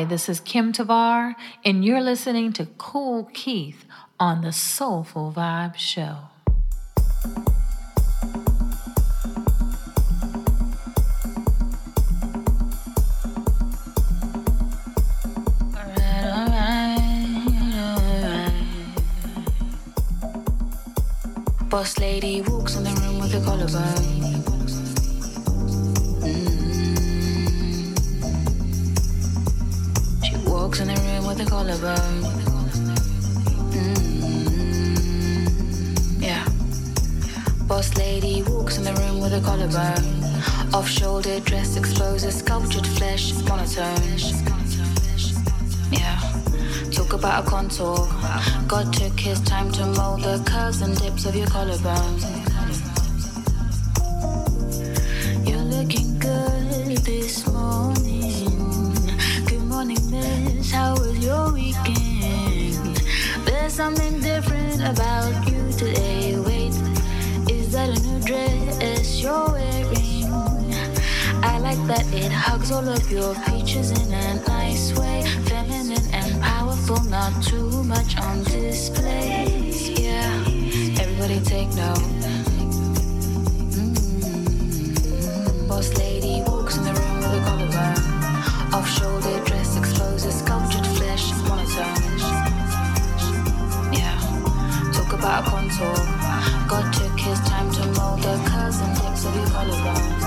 Hi, this is Kim Tavar, and you're listening to Kool Keith on the Soulful Vibe Show. Boss lady walks in the room with a collarbone. Mm. She walks in the room with a collarbone. Mm. Yeah. Boss lady walks in the room with a collarbone. Off-shoulder dress exposes sculptured flesh, monotone. Yeah. Talk about a contour. God took his time to mold the curves and dips of your collarbone. You're looking good this morning. Good morning, miss. How was your weekend? There's something different about you today. Wait, is that a new dress you're wearing? I like that it hugs all of your features in a nice way. Feminine and powerful, not too much on display. Yeah, everybody take note. Mm-hmm. Boss lady walks in the room with a collarbone. Off-shoulder dress exposes sculptured flesh, monotone. Yeah, talk about a contour. God took his time to mold the curves and dips of your collarbone.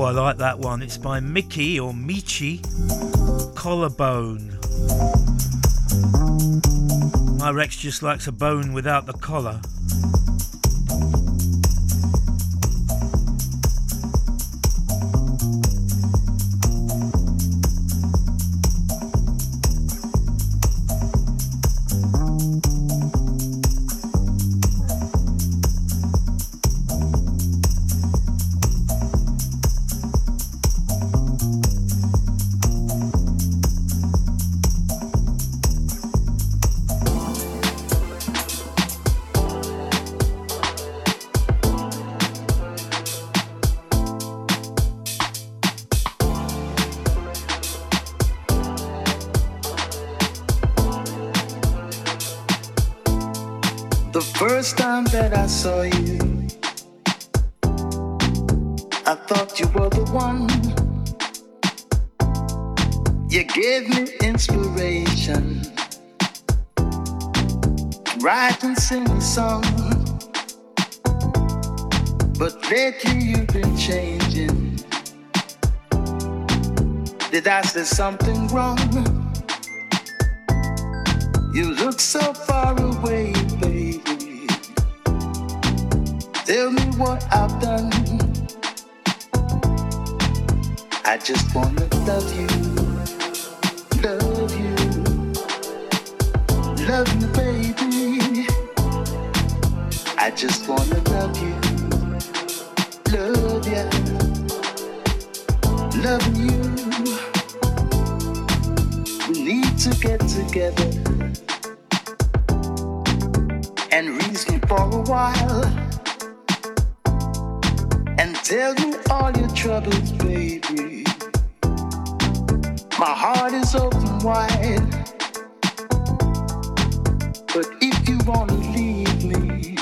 I like that one. It's by Mickey or Michi. Collarbone. My Rex just likes a bone without the collar. Sing a song But Becky, you've been changing. Did I say something wrong? You look so far away, baby. Tell me what I've done. I just wanna love you, love you, love me, baby. I just wanna love you. Love ya, love you. We need to get together and reason for a while and tell you all your troubles, baby. My heart is open wide, but if you wanna leave me,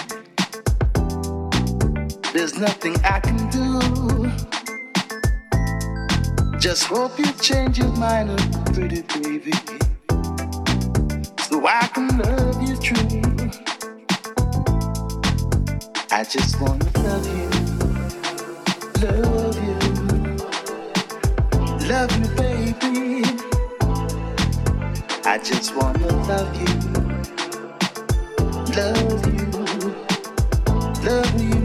there's nothing I can do. Just hope you change your mind, oh pretty baby, so I can love you true. I just wanna love you, love you, love me baby. I just wanna love you, love you, love you.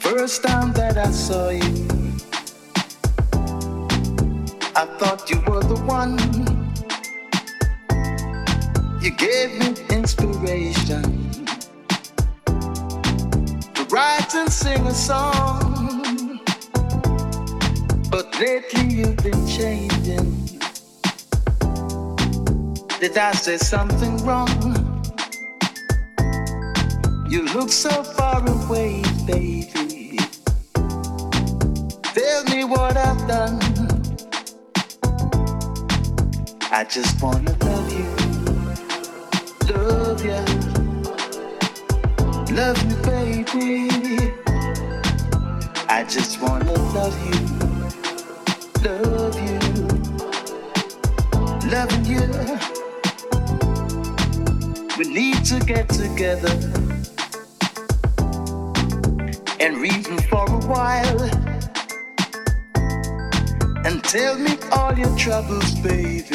First time that I saw you, I thought you were the one. You gave me inspiration to write and sing a song. But lately you've been changing. Did I say something wrong? You look so far away, baby. Tell me what I've done. I just wanna love you, love ya, love me baby. I just wanna love you, love you, loving you. We need to get together and reason for a while and tell me all your troubles, baby.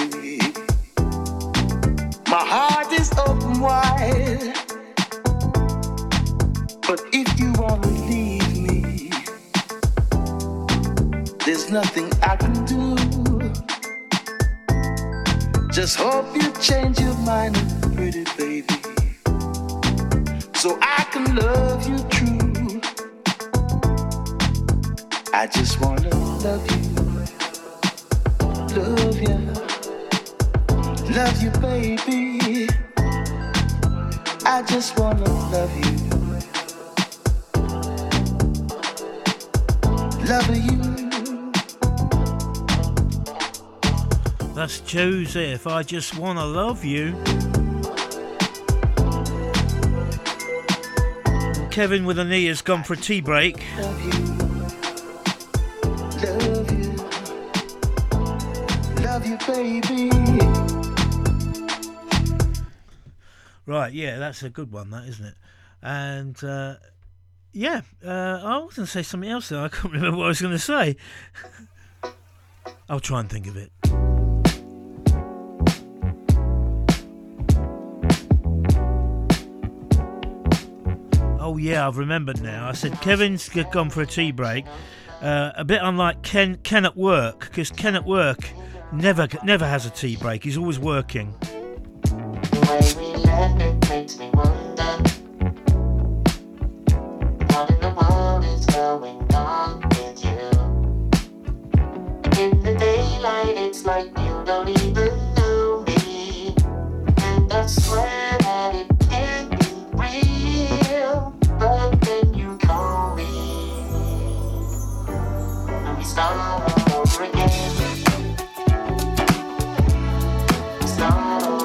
My heart is open wide, but if you wanna leave me, there's nothing I can do. Just hope you change your mind, pretty baby, so I can love you true. I just wanna love you, love ya, love you baby. I just wanna love you, love you. That's Joseph, I just wanna love you. Kevin with a knee has gone for a tea break. Love you, love you. Baby. Right, yeah, that's a good one, that isn't it? And uh, yeah, uh, I was going to say something else there. I can't remember what I was going to say. I'll try and think of it. Oh yeah, I've remembered now. I said Kevin's gone for a tea break. Uh, a bit unlike Ken, Ken at work, because Ken at work Never never has a tea break, he's always working. The way we laugh, it makes me wonder what in the world is going on with you. In the daylight it's like you don't even know me, and I swear that it can't be real. But then you call me and we start all over again. Oh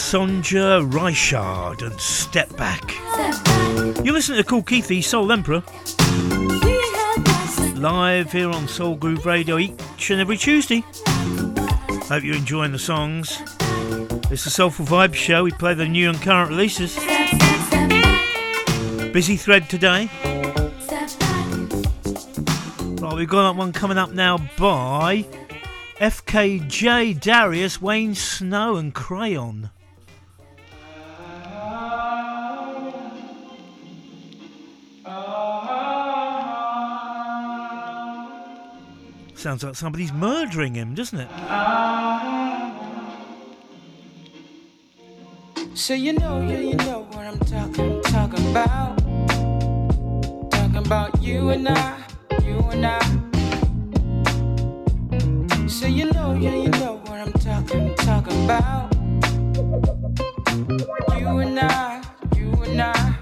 Sonja Reichard and Step Back. You're listening to Kool Keith, the Soul Emperor, live here on Soul Groove Radio each and every Tuesday. Hope you're enjoying the songs. It's the Soulful Vibes Show. We play the new and current releases. Busy thread today. Right, we've got that one coming up now by F K J, Darius, Wayne Snow and Crayon. Sounds like somebody's murdering him, doesn't it? So you know, yeah, you know what I'm talking, talking about. Talking about you and I, you and I. So you know, yeah, you know what I'm talking, talking about. You and I, you and I.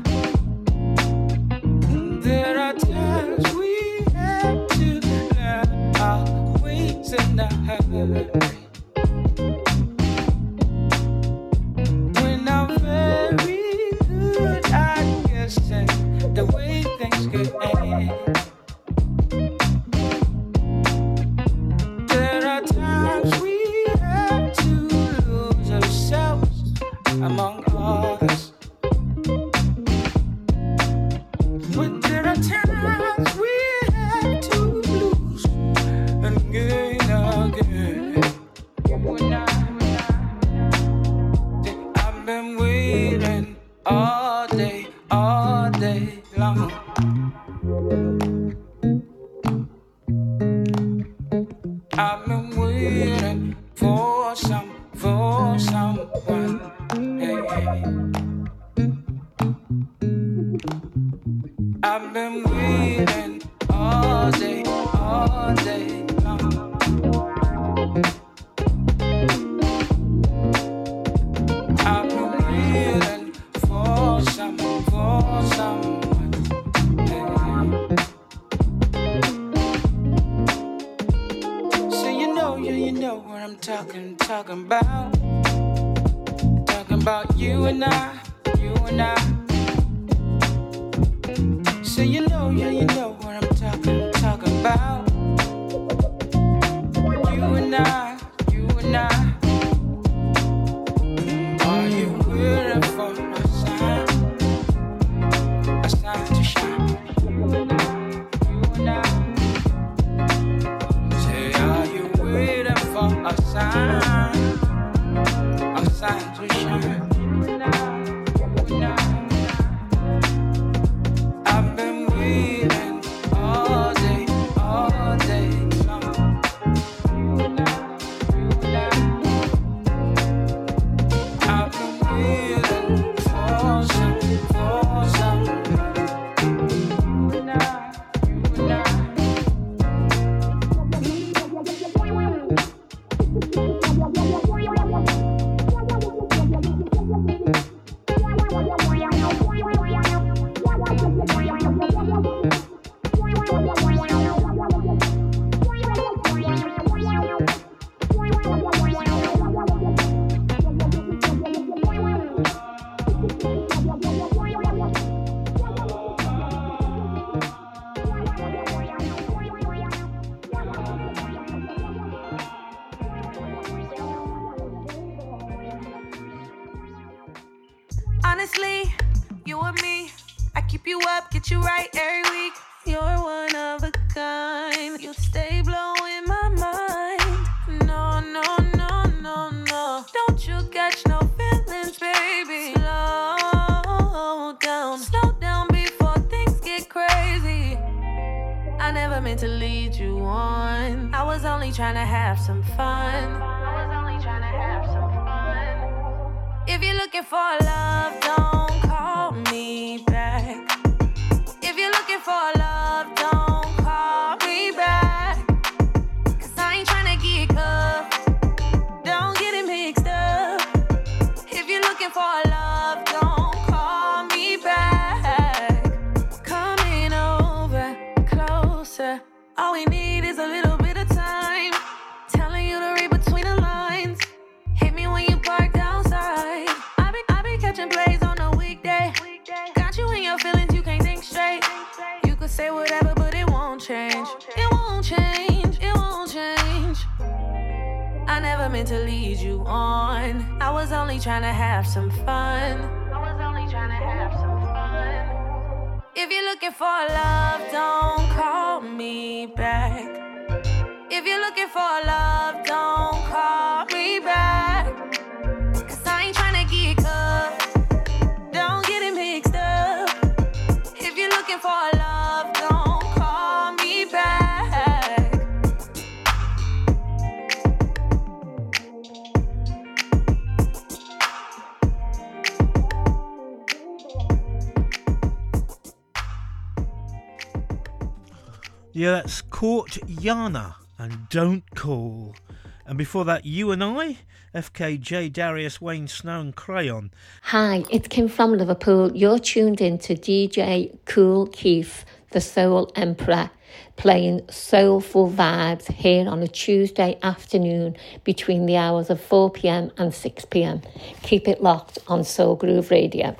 There are times we have to learn our ways and I. When I'm very good, I guess the way things could end. Among others, but there are times we have to lose and gain again. I've been waiting all day, all day long. I've been waiting for some, for someone. I've been waiting all day, all day long. I've been waiting for talking about, talking about you and I, you and I. So you know, yeah, you know what I'm talking, talking about. You and I, you and I. Are you waiting for a sign, a sign to shine? You and I, you and I. Say, are you waiting for a sign, a sign to shine? You and I, you and I. I've been waiting all day, all day long. You and I, you and I. I've been waiting for some, for some. You and I, you and Honestly, you and me, I keep you up, get you right every week. You're one of a kind, you stay blowing my mind. No, no, no, no, no, don't you catch no feelings, baby. Slow down, slow down before things get crazy. I never meant to lead you on, I was only trying to have some fun. If you're looking for love, don't call me back. If you're looking for love, don't call me back. Cause I ain't tryna get cuffed, don't get it mixed up. If you're looking for love, don't call me back. Coming over closer, all we need is a little bit of time. Telling you to read between the lines, hit me when you parked outside. Plays on a weekday. Got you in your feelings, you can't think straight. You could say whatever, but it won't change. It won't change, it won't change. I never meant to lead you on. I was only trying to have some fun. I was only trying to have some fun. If you're looking for love, don't call me back. If you're looking for love, don't call me back. Cause I ain't trying to get cuffed. For love, don't call me back. Yeah, that's Court Yana and Don't Call. And before that, You and I, F K J, Darius, Wayne Snow and Crayon. Hi, it's Kim from Liverpool. You're tuned in to D J Kool Keith, the Soul Emperor, playing soulful vibes here on a Tuesday afternoon between the hours of four p.m. and six p.m. Keep it locked on Soul Groove Radio.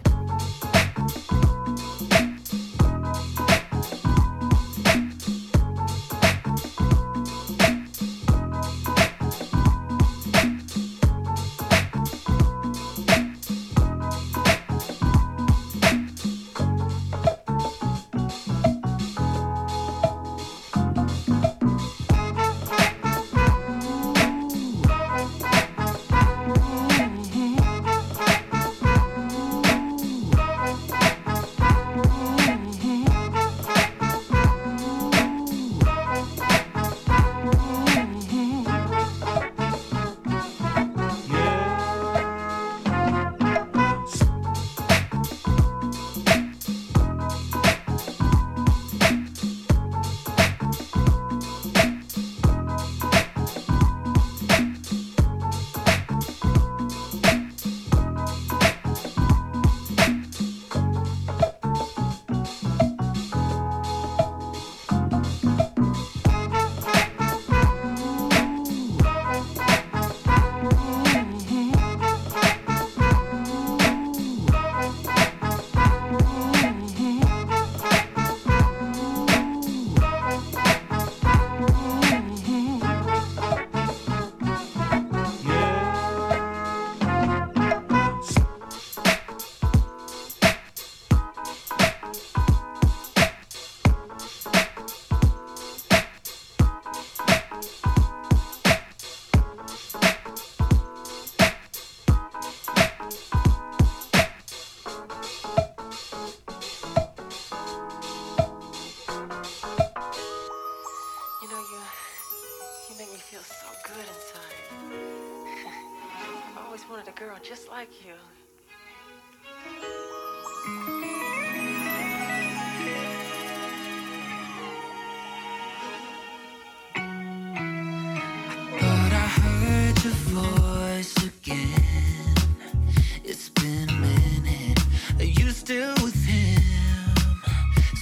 still with him.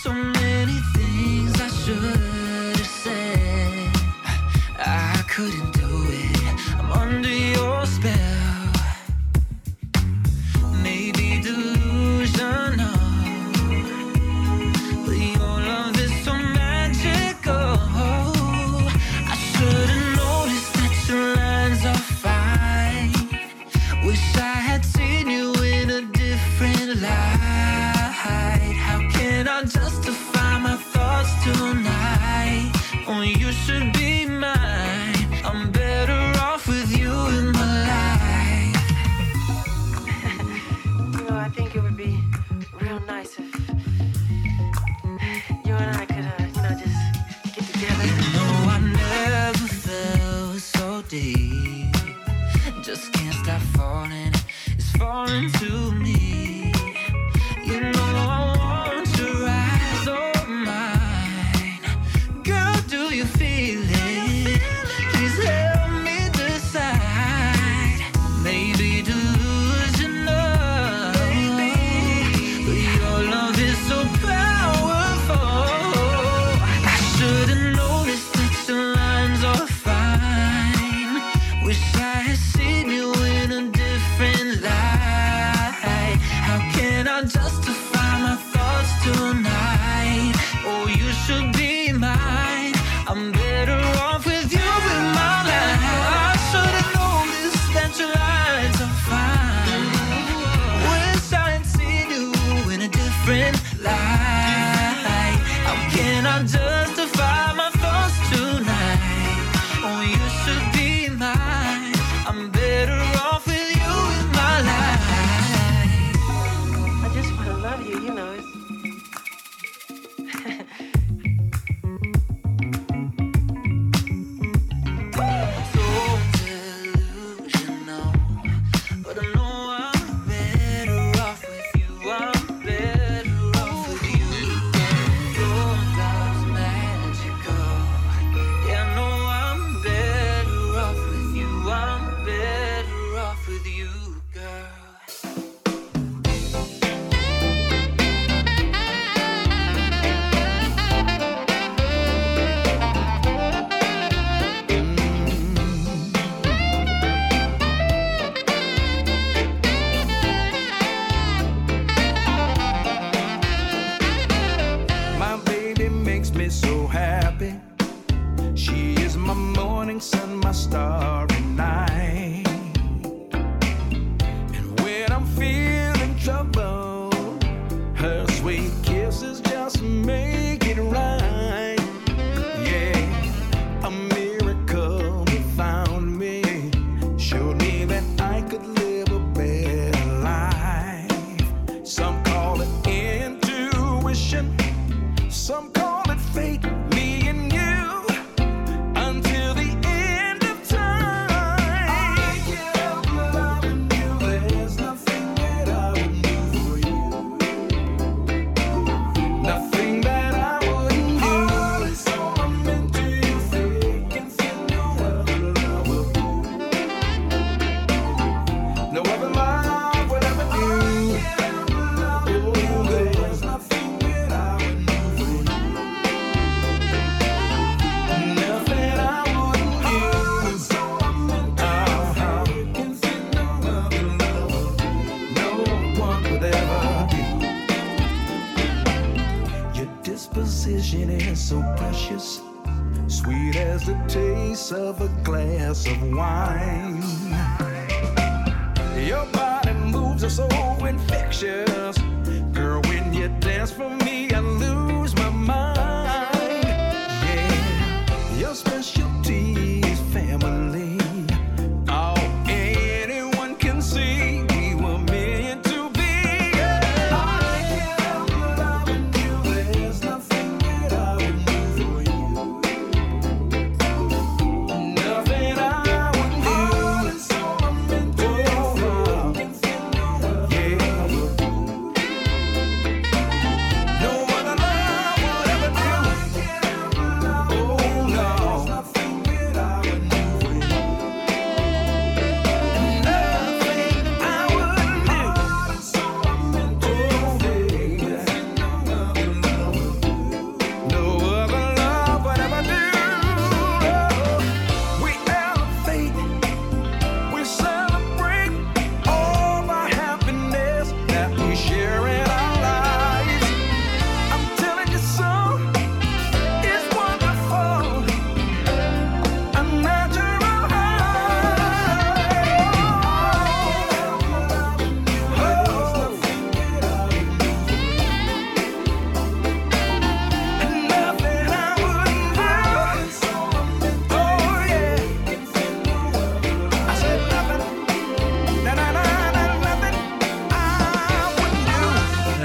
So many things I should have said. I couldn't do it. I'm under your spell. Maybe delusional. Justify my thoughts tonight. Oh, you should be mine. I'm better off with you in my life. You know, I think it would be real nice if you and I could, uh, you know, just get together. No, I never felt so deep. Just can't stop falling. It's falling to me. You know I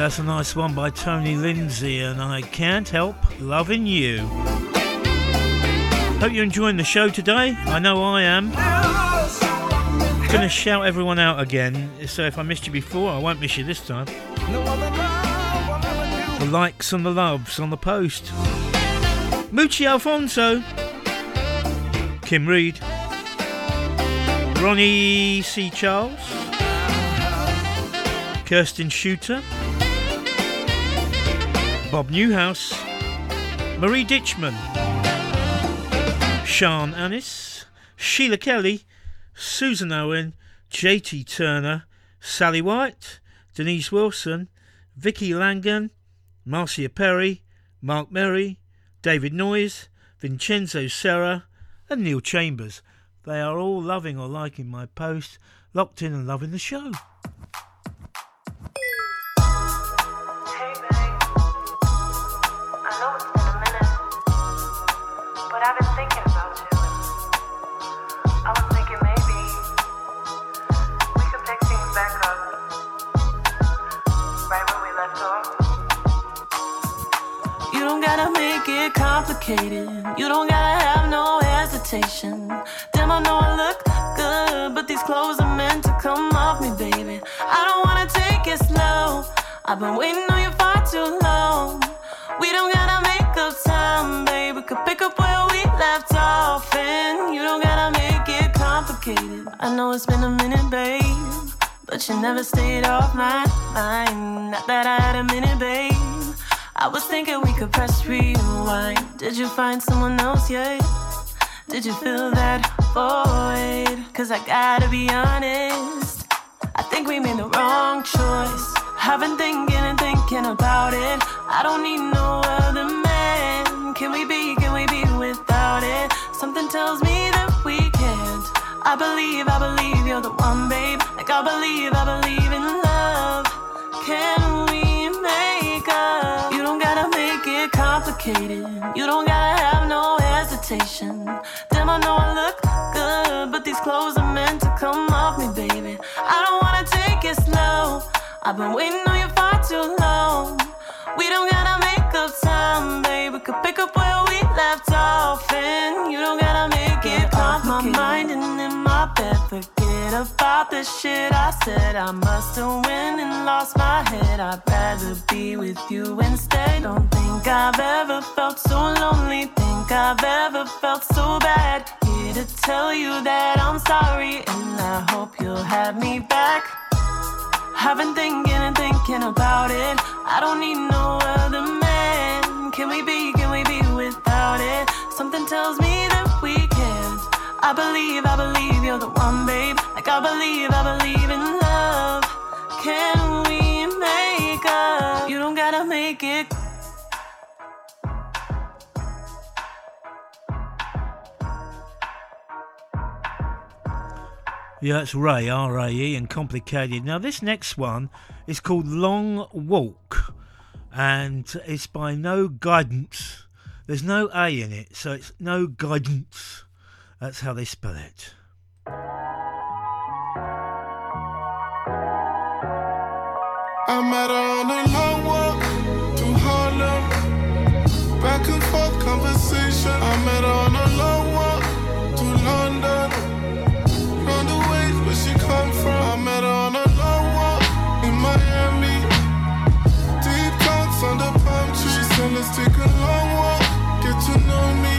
that's a nice one by Tony Lindsay, and I Can't Help Loving You. Hope you're enjoying the show today. I know I am. I'm going to shout everyone out again, so if I missed you before, I won't miss you this time. The likes and the loves on the post. Mucci Alfonso, Kim Reed, Ronnie C Charles, Kirsten Shooter, Bob Newhouse, Marie Ditchman, Sian Annis, Sheila Kelly, Susan Owen, J T Turner, Sally White, Denise Wilson, Vicky Langan, Marcia Perry, Mark Merry, David Noyes, Vincenzo Serra and Neil Chambers. They are all loving or liking my post, locked in and loving the show. Complicated, you don't gotta have no hesitation. Damn, I know I look good, but these clothes are meant to come off me, baby. I don't wanna take it slow. I've been waiting on you for too long. We don't gotta make up time, baby. Could pick up where we left off, and you don't gotta make it complicated. I know it's been a minute, babe, but you never stayed off my mind. Not that I had a minute, babe. I was thinking we could press rewind. Did you find someone else yet? Did you fill that void? Cause I gotta be honest, I think we made the wrong choice. I've been thinking and thinking about it. I don't need no other man. Can we be, can we be without it? Something tells me that we can't. I believe, I believe you're the one, babe. Like I believe, I believe in love. Can we make up? Complicated. You don't gotta have no hesitation. Damn, I know I look good, but these clothes are meant to come off me, baby. I don't wanna take it slow. I've been waiting on you for too long. We don't gotta make up time, baby. Could pick up where we left off, and you don't gotta make it off my mind and in my bed. Forget about the shit I said. I must have went and lost my head. I'd rather be with you instead. Don't think I've ever felt so lonely. Think I've ever felt so bad. Here to tell you that I'm sorry, and I hope you'll have me back. I've been thinking and thinking about it. I don't need no other man. Can we be, can we be without it? Something tells me that we can't. I believe, I believe you're the one, babe. Like I believe, I believe in love. Can we make up? You don't gotta make it. Yeah, that's Ray, R A E, and Complicated. Now, this next one is called Long Walk, and it's by No Guidnce. There's no A in it, so it's No Guidnce. That's how they spell it. I'm out on a long walk through Harlem, back and forth conversation. I'm out on a long walk through London. She come from, I met her on a long walk in Miami. Deep thoughts on the palm tree. She said, let's take a long walk, get to know me.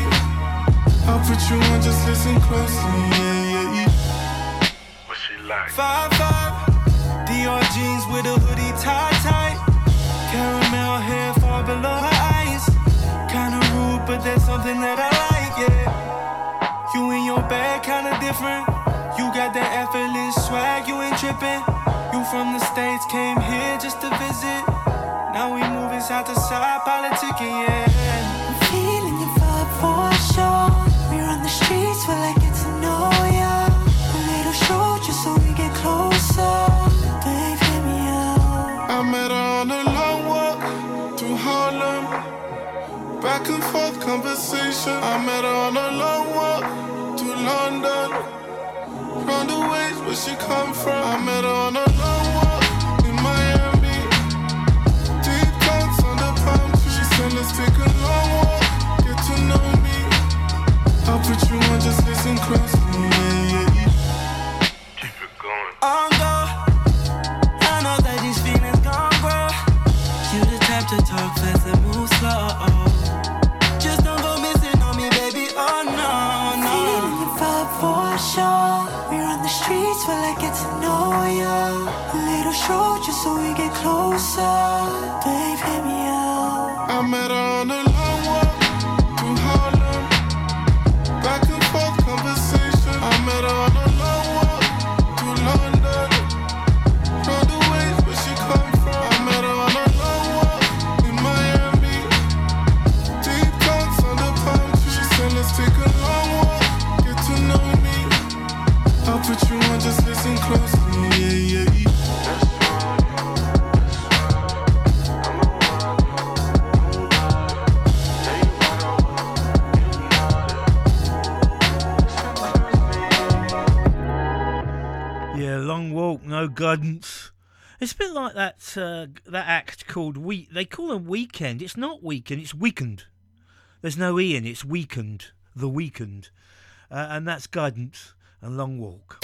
I'll put you on, just listen closely. Yeah, yeah, yeah. What's she like? Five, five. Dior jeans with a hoodie tied tight. Caramel hair far below her eyes. Kinda rude, but there's something that I like, yeah. You in your bag, kinda different. You got that effortless swag, you ain't trippin'. You from the States, came here just to visit. Now we moving side to side, politicking, yeah. I'm feeling your vibe for sure. We're on the streets while I get to know ya. A little show just so we get closer. Babe, hit me up. I met her on a long walk through Harlem. Back and forth conversation. I met her on a long walk through London. Round the ways where she come from. I met her on a long walk in Miami. soul, babe, hit me up. I met her on a long walk through Harlem, back and forth conversation. I met her on a long walk through London, rode the waves where she come from. I met her on a long walk in Miami, deep thoughts on the palm tree. She said, let's take a long walk, get to know me. I'll put you on, just listen closely, yeah, yeah, yeah. No Guidnce. It's a bit like that uh, that act called Week. They call them Weekend. It's not Weekend. It's Weekend. There's no E in. It's Weekend. The Weekend. Uh, and that's Guidnce and Long Walk.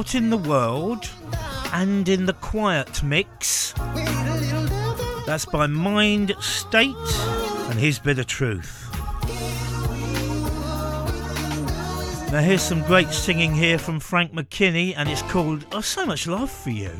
What in the World and In the Quiet Mix. That's by Mind State and His Bit of Truth. Now here's some great singing here from Frank McKinney, and it's called Oh So Much Love For You.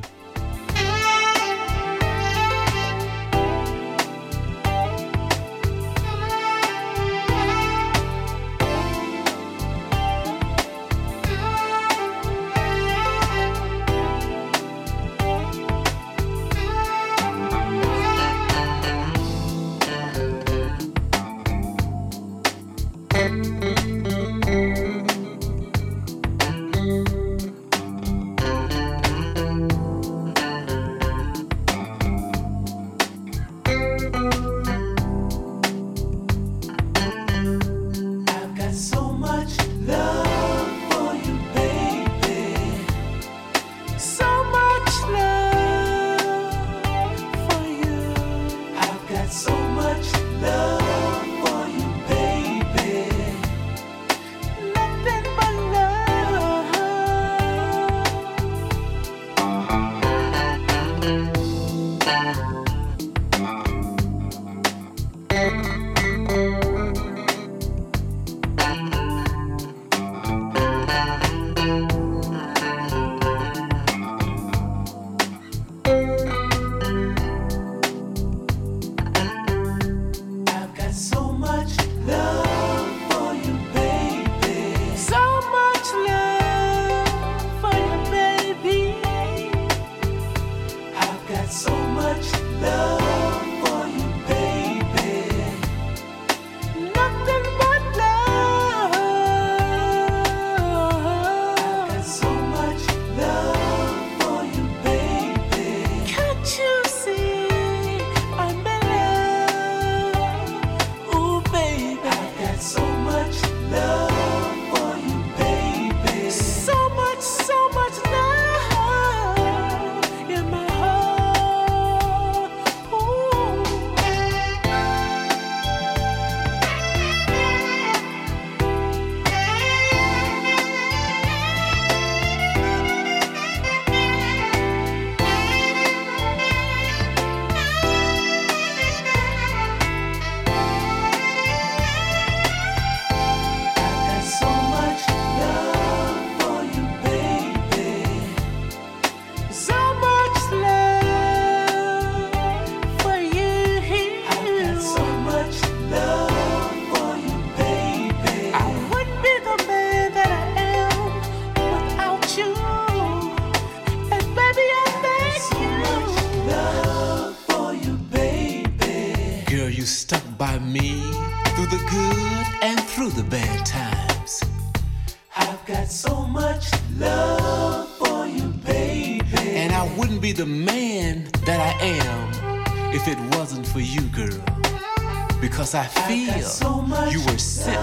I feel so you were sent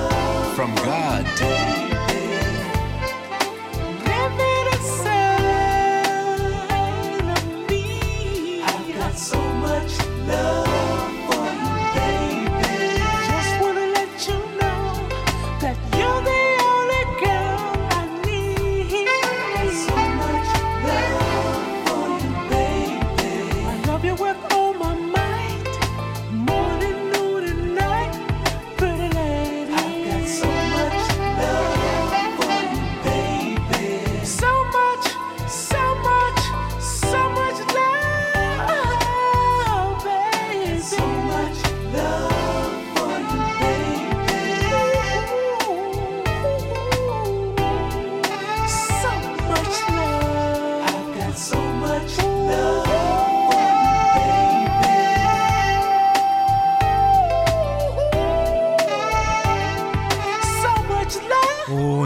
from God to me. Give it a sign of me. I've got so much love for you, baby. Just wanna let you know that you're the only girl I need. I've got so much love for you, baby. I love you with all my might.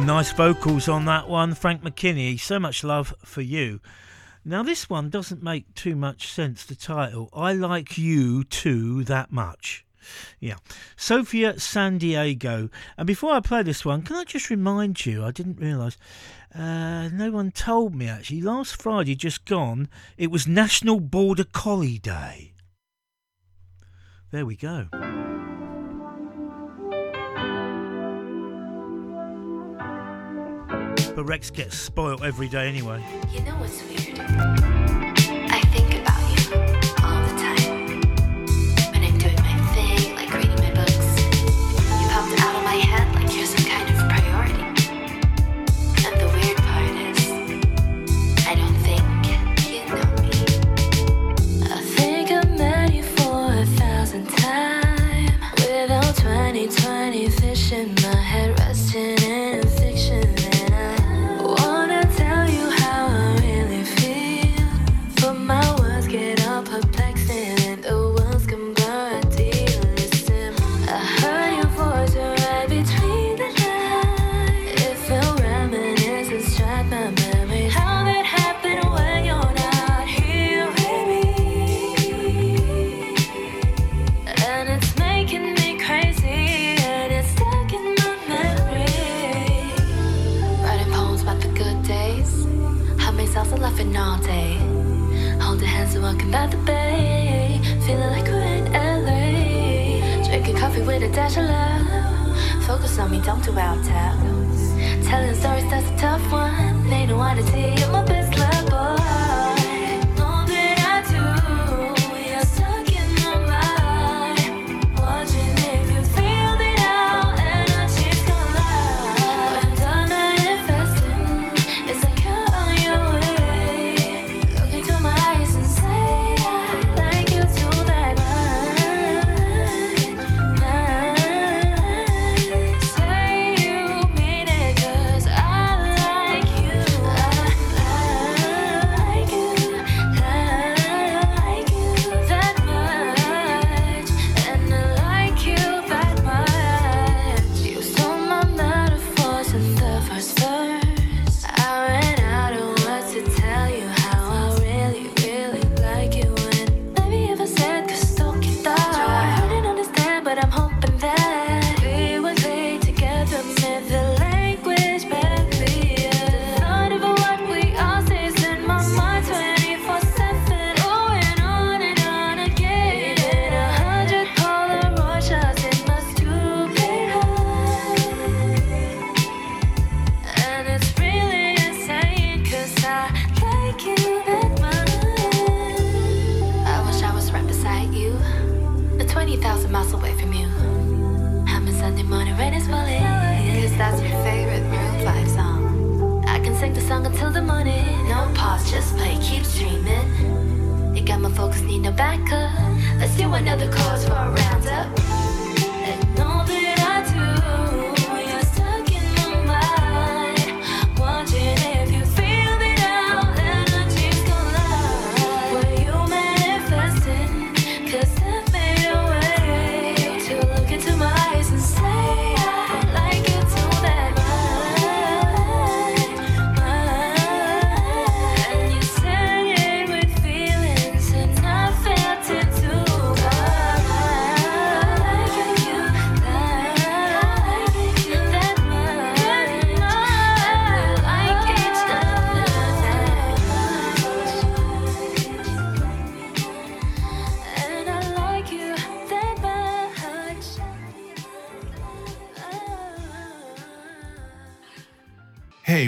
Nice vocals on that one, Frank McKinney, So Much Love For You. Now this one doesn't make too much sense, the title. I Like You Too That Much. Yeah, Sofia San Diego. And before I play this one, can I just remind you, I didn't realise, uh, no one told me actually, last Friday just gone, it was National Border Collie Day. There we go. Thank you. But Rex gets spoiled every day anyway. You know what's weird? I think about you all the time. When I'm doing my thing, like reading my books, you popped out of my head like you're some kind of priority. And the weird part is, I don't think you know me. I think I've met you for a thousand times. Without twenty twenty fish in my head, resting in fiction. All day, holding hands and walking by the bay, feeling like we're in L A. Drinking coffee with a dash of love, focus on me, don't do out tap. Telling stories, that's a tough one. They don't want to see you, my best love boy.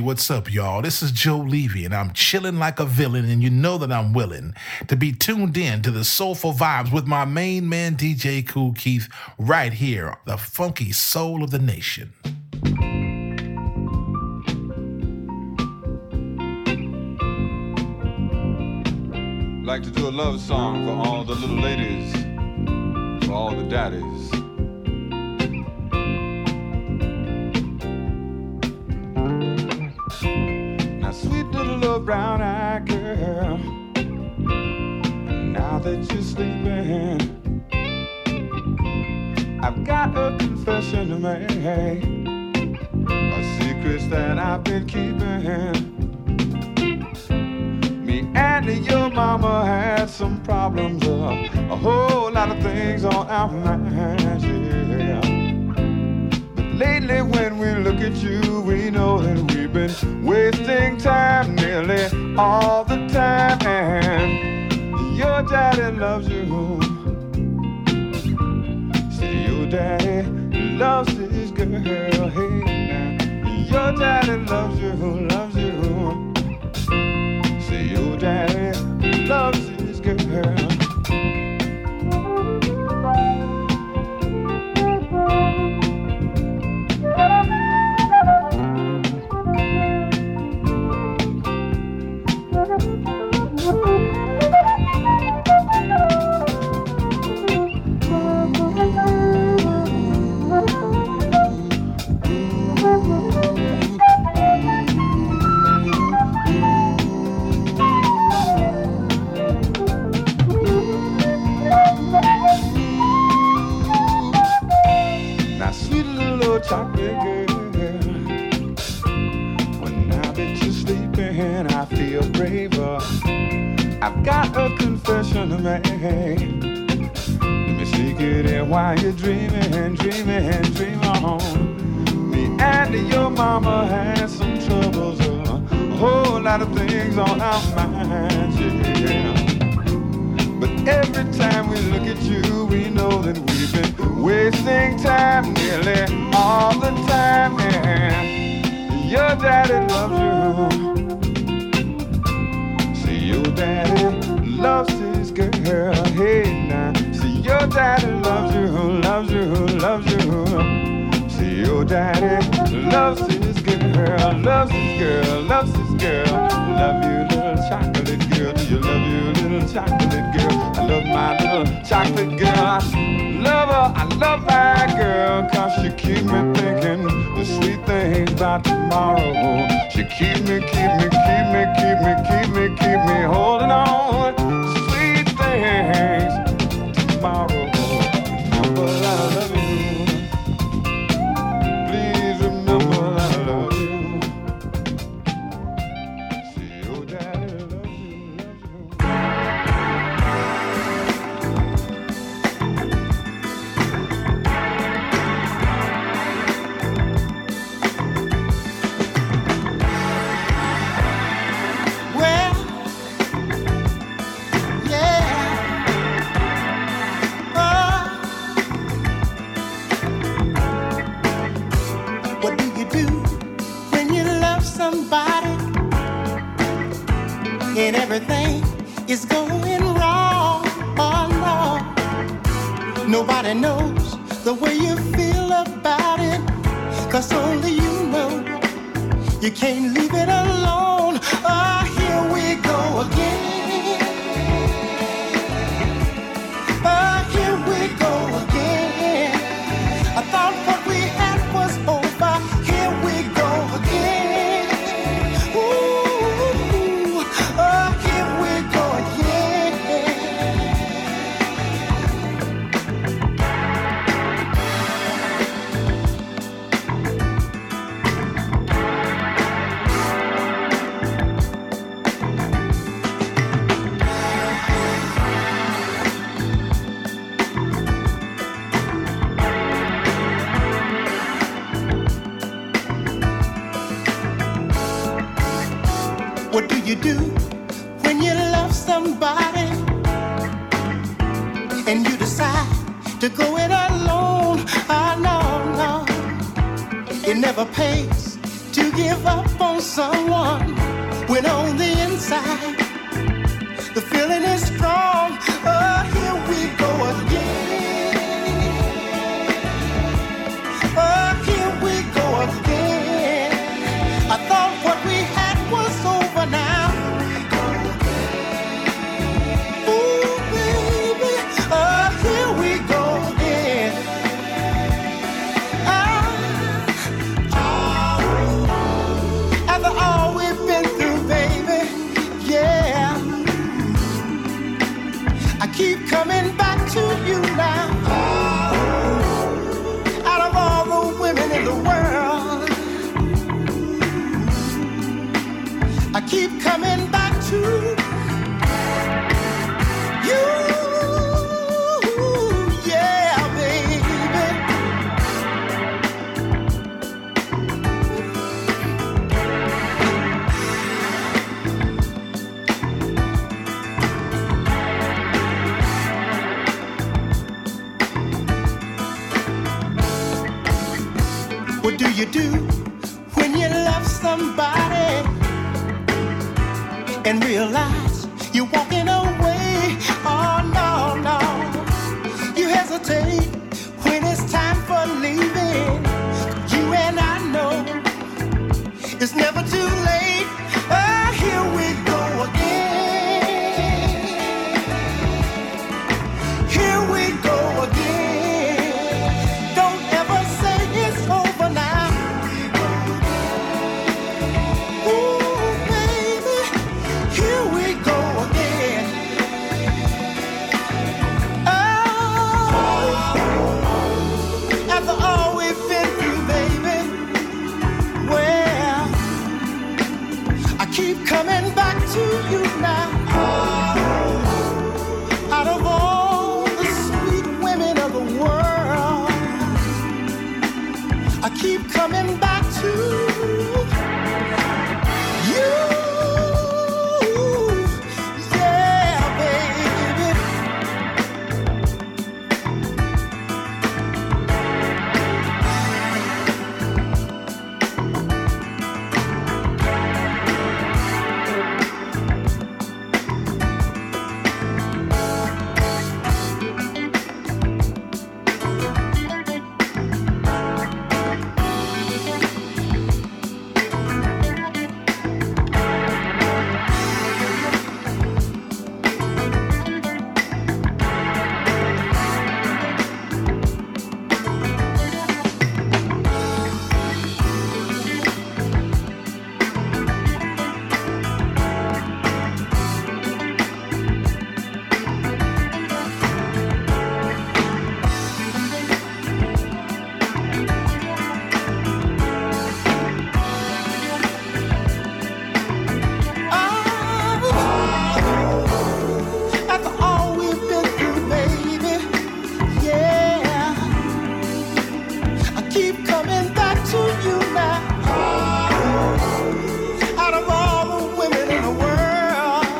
What's up, y'all? This is Joe Levy, and I'm chilling like a villain, and you know that I'm willing to be tuned in to the soulful vibes with my main man, D J Kool Keith, right here, the funky soul of the nation. I'd like to do a love song for all the little ladies, for all the daddies. Sweet little brown-eyed girl, now that you're sleeping, I've got a confession to make, a secret that I've been keeping. Me and your mama had some problems, uh, a whole lot of things on our minds, yeah. Lately when we look at you, we know that we've been wasting time nearly all the time. And your daddy loves you. See, your daddy loves this girl. Hey, now, your your daddy loves you, loves you. Say your daddy loves this girl. What do you do when you somebody and realize you're walking away. Oh no, no, you hesitate when it's time for leaving. You and I know it's never too late. Oh, here we go again. Here we go again. Don't ever say it's over now. Ooh, baby, here we go again. Oh, after all we've been through, baby, well, I keep coming back to you now. Out of all the sweet women of the world, I keep coming back to you. Yeah, baby. Oh, after all we've been through, baby, yeah, I keep coming back to you now. Out of all the women in the world,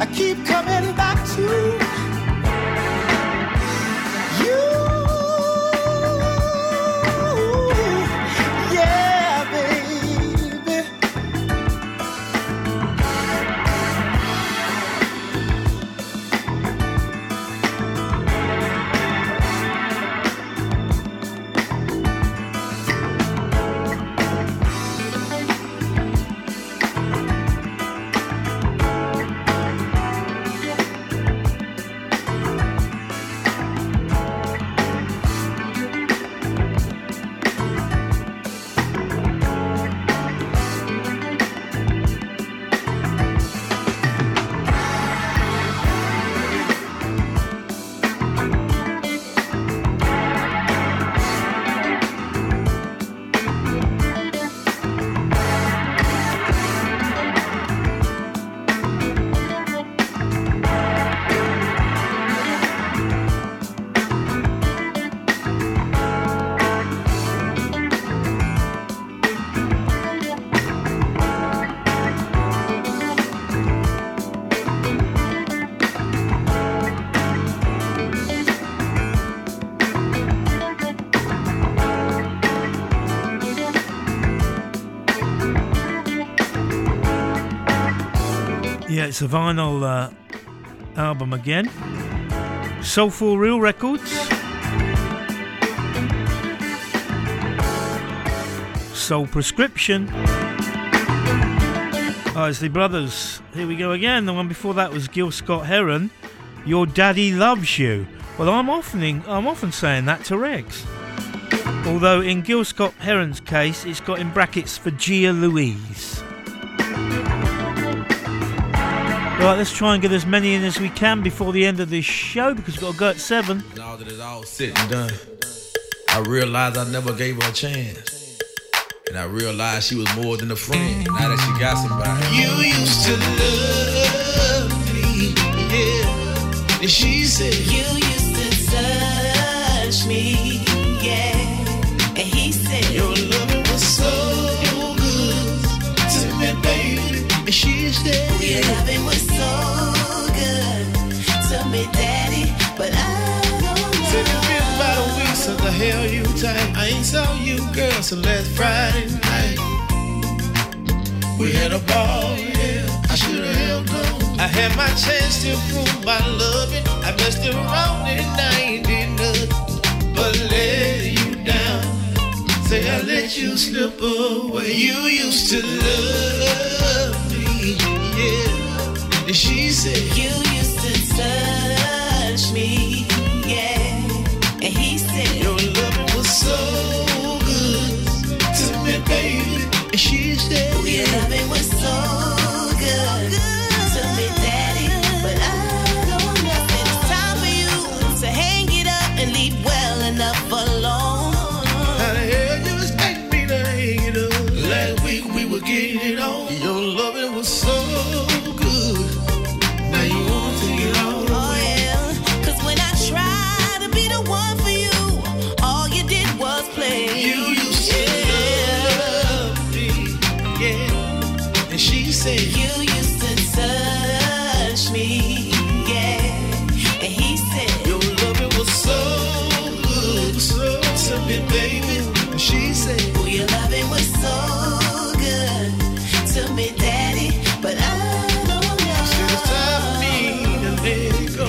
I keep coming back to you. Yeah, baby. Yeah, it's a vinyl uh, album again. Soulful Real Records. Soul Prescription. Oh, it's the Brothers. Here we go again. The one before that was Gil Scott Heron. Your Daddy Loves You. Well, I'm often I'm often saying that to Rex. Although in Gil Scott Heron's case, it's got in brackets for Gia Louise. Right, let's try and get as many in as we can before the end of this show because we've got to go at seven. Now that it's all said and done, I realized I never gave her a chance. And I realized she was more than a friend now that she got somebody. You used to love me, yeah. And she said, you used to touch me, yeah. And he said, your love was so good to me, baby. And she said, your loving was so good to me, daddy, but I don't know. It's been about a week since I held you tight. I ain't things on you, girl. So last Friday night we had a ball, yeah. I should have held on. I had my chance to prove my love it. I messed it around and I ain't did nothing but let you down. Say I let you slip away. You used to love me, yeah. And she said you used to touch me, yeah. And he said your love was so good to me, baby. And she said your love was so good, good to me, daddy. But I don't want nothing. It's time for you to hang it up and leave well enough alone. How the hell you expect me to hang it up? Last week we were getting it on. Your love it was so good. Now you want to get on. Oh yeah, 'cause when I try one for you, all you did was play. You used to love me, yeah. And she said you used to touch me, yeah. And he said your love it was so good, so to me, baby. And she said well, your love it was so good to me, daddy. But I don't know. She was telling me to let it go.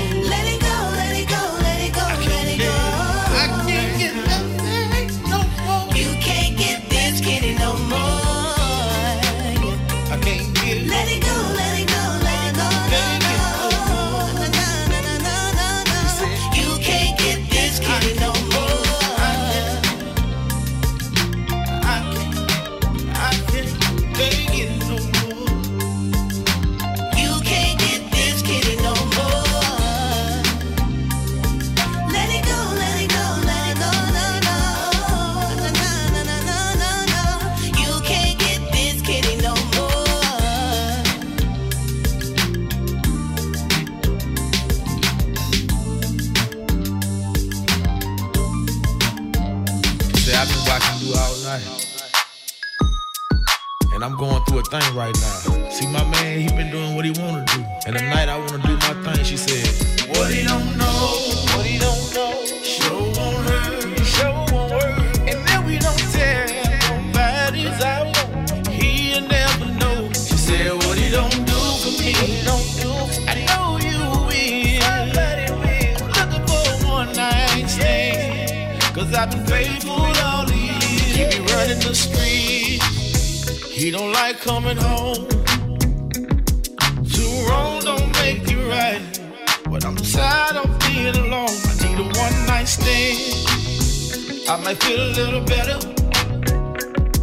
Thing right now. See my man, he been doing what he wanna do. And tonight I wanna do my thing, she said. What he don't know, what he don't know, show won't hurt, show won't hurt. And then we don't tell nobody's out, he'll never know. She said, what he don't do for me, what he don't do, I know you will. I'm looking for one night stand, 'cause I've been faithful all these years. Keep me running the street. He don't like coming home. Two wrongs don't make you right. But I'm tired of being alone. I need a one night stand. I might feel a little better.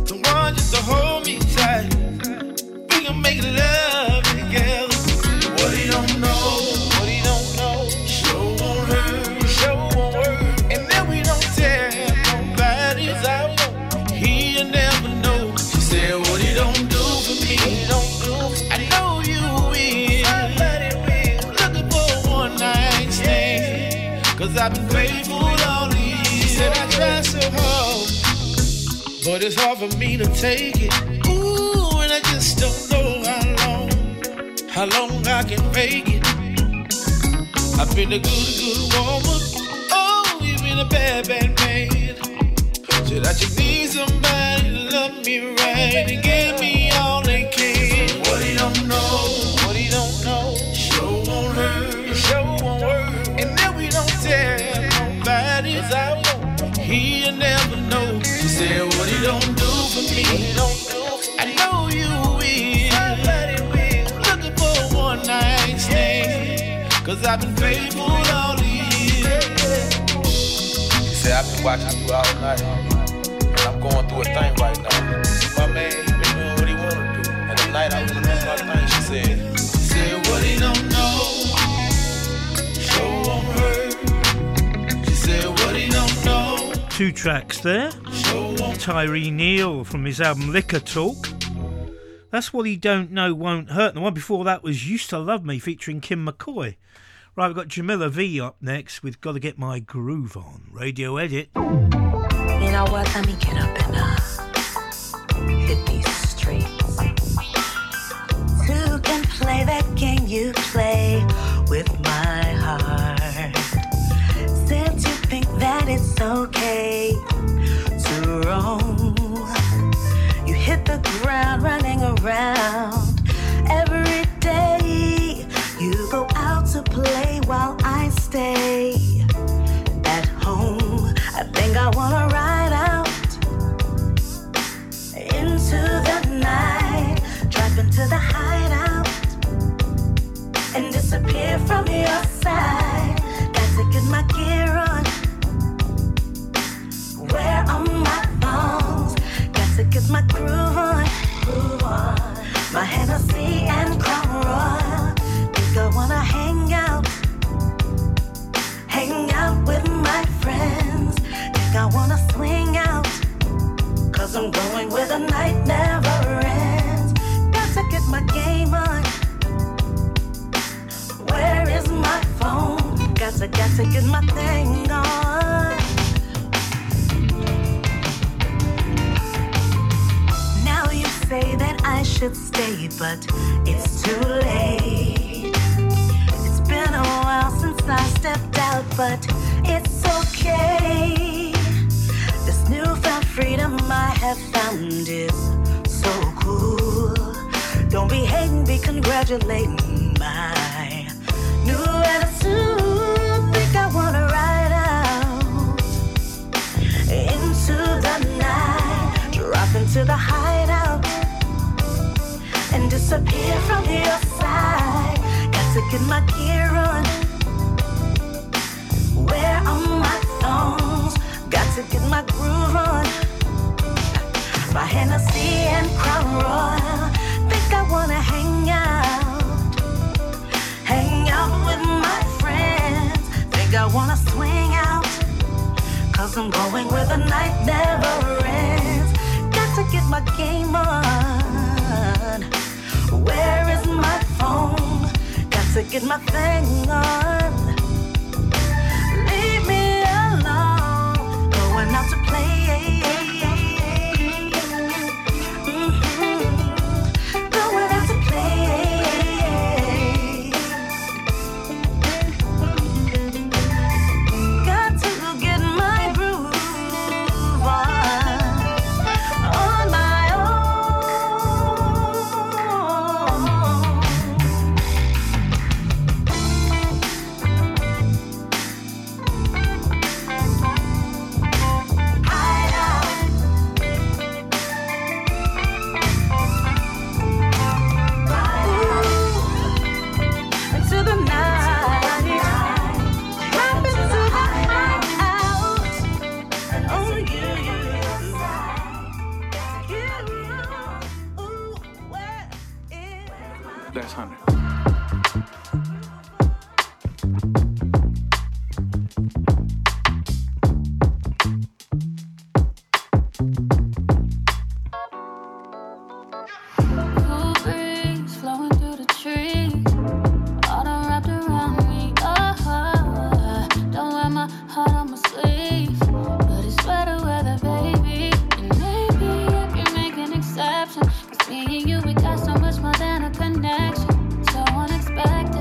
The one just to hold me tight. We can make love together. What he don't know, what he don't know, show won't hurt, show won't hurt. And then we don't tear nobody's out. He'll never know. She said, don't do for me, don't do. I know you will. I'm looking for one night stand, 'cause I've been faithful all these. And I try so hard, but it's hard for me to take it. Ooh, and I just don't know how long, how long I can make it. I've been a good, good woman. Oh, you've been a bad, bad man. Said I just need somebody to love me right and give me all they can. What he don't know, what he don't know, show won't hurt, show won't hurt. And then we don't tell nobody's out, he'll never know. She said what he don't do for me, he don't do. I know you will. Looking for one night stand, 'cause I've been faithful all these years. She said I've been watching you all night. I'm going through a thing right now. My man, he been doing what he wanna do. And tonight I wanna do my thing, she said. She said what he don't know, show won't hurt. She said what he don't know. Two tracks there. Tyree Neal from his album Liquor Talk. That's What He Don't Know Won't Hurt. And the one before that was Used to Love Me featuring Kim McCoy. Right, we've got Jamila V up next with Gotta Get My Groove On. Radio Edit. You know what, let me get up and uh, hit these streets. Who can play that game you play with my heart? Since you think that it's okay to to the hideout and disappear from your side. Got to get my gear on. Where are my thongs? Got to get my groove on. Groove on. My Hennessy and Crown Royal. Think I wanna hang out. Hang out with my friends. Think I wanna swing out. Cause I'm going where the night never ends. Got to get my game on. Where is my phone? Got to, got to get my thing on. Now you say that I should stay, but it's too late. It's been a while since I stepped out, but it's okay. This newfound freedom I have found is so cool. Don't be hating, be congratulating my new attitude. Think I wanna ride out into the night, drop into the hideout and disappear from your side. Got to get my gear on. Where are my thongs? Got to get my groove on. My Hennessy and Crown Royal. Think I wanna hang out, hang out with my friends. Think I wanna swing out, cause I'm going where the night never ends. Got to get my game on. Where is my phone? Got to get my thing on. Leave me alone, going out to play. Seeing you, we got so much more than a connection. So unexpected.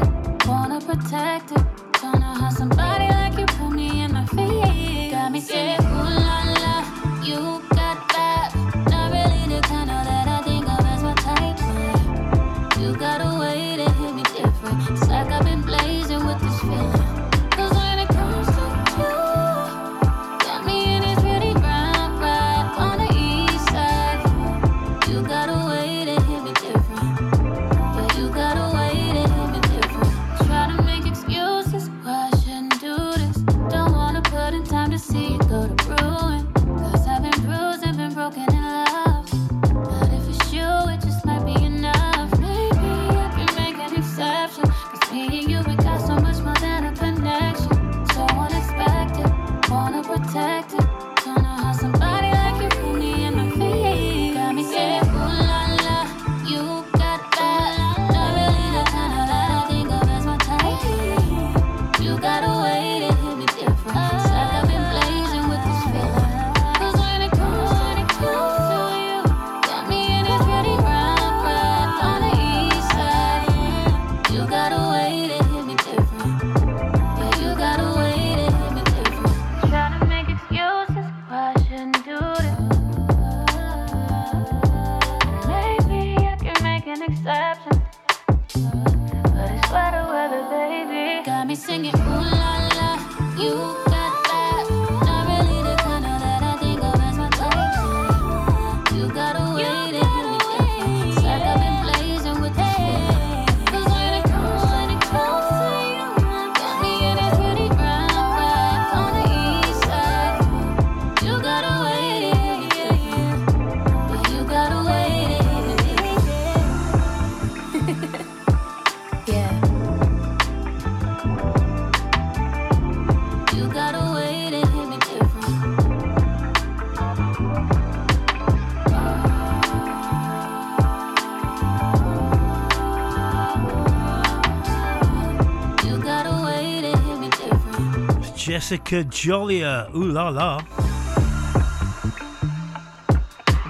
Jessica Jolier, Ooh La La.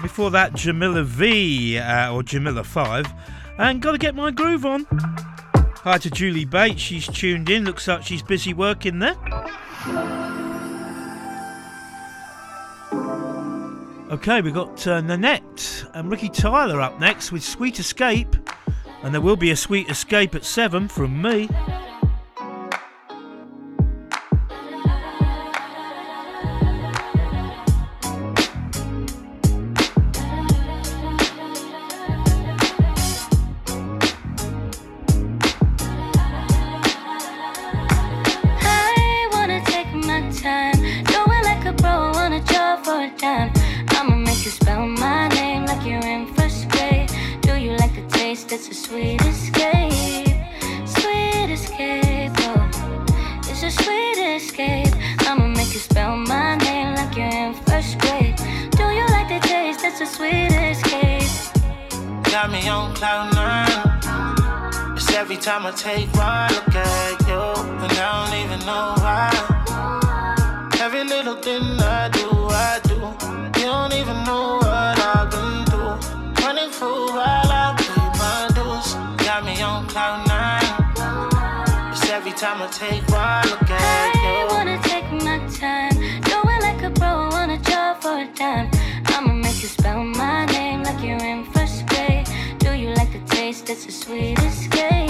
Before that, Jamila V, uh, or Jamila five, and Gotta Get My Groove On. Hi to Julie Bates, she's tuned in, looks like she's busy working there. Okay, we've got uh, Nanette and Ricky Tyler up next with Sweet Escape, and there will be a Sweet Escape at seven from me. I'ma take one look at you, and I don't even know why. Every little thing I do, I do. You don't even know what I've been through. Running through while I pay my dues. Got me on cloud nine. It's every time I take one look at you. I wanna take my time, do it like a pro on a job for a dime. I'ma make you spell my name like you're in first grade. Do you like the taste? That's the sweetest game.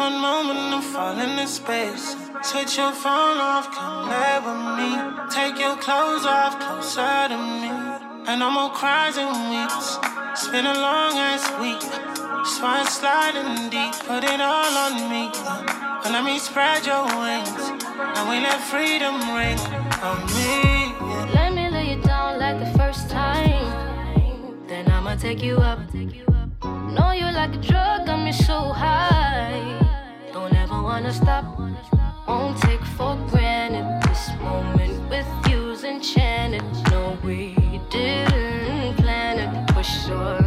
One moment I'm falling in space. Switch your phone off, come live with me. Take your clothes off, closer to me. And no more cries and weeps. It's been a long ass week. So I'm sliding deep, put it all on me. And let me spread your wings. And we let freedom ring on me. Let me lay you down like the first time. Then I'ma take you up. Know you like a drug, got me so high. Don't ever wanna stop. Won't take for granted this moment with you's enchanted. No, we didn't plan it for sure.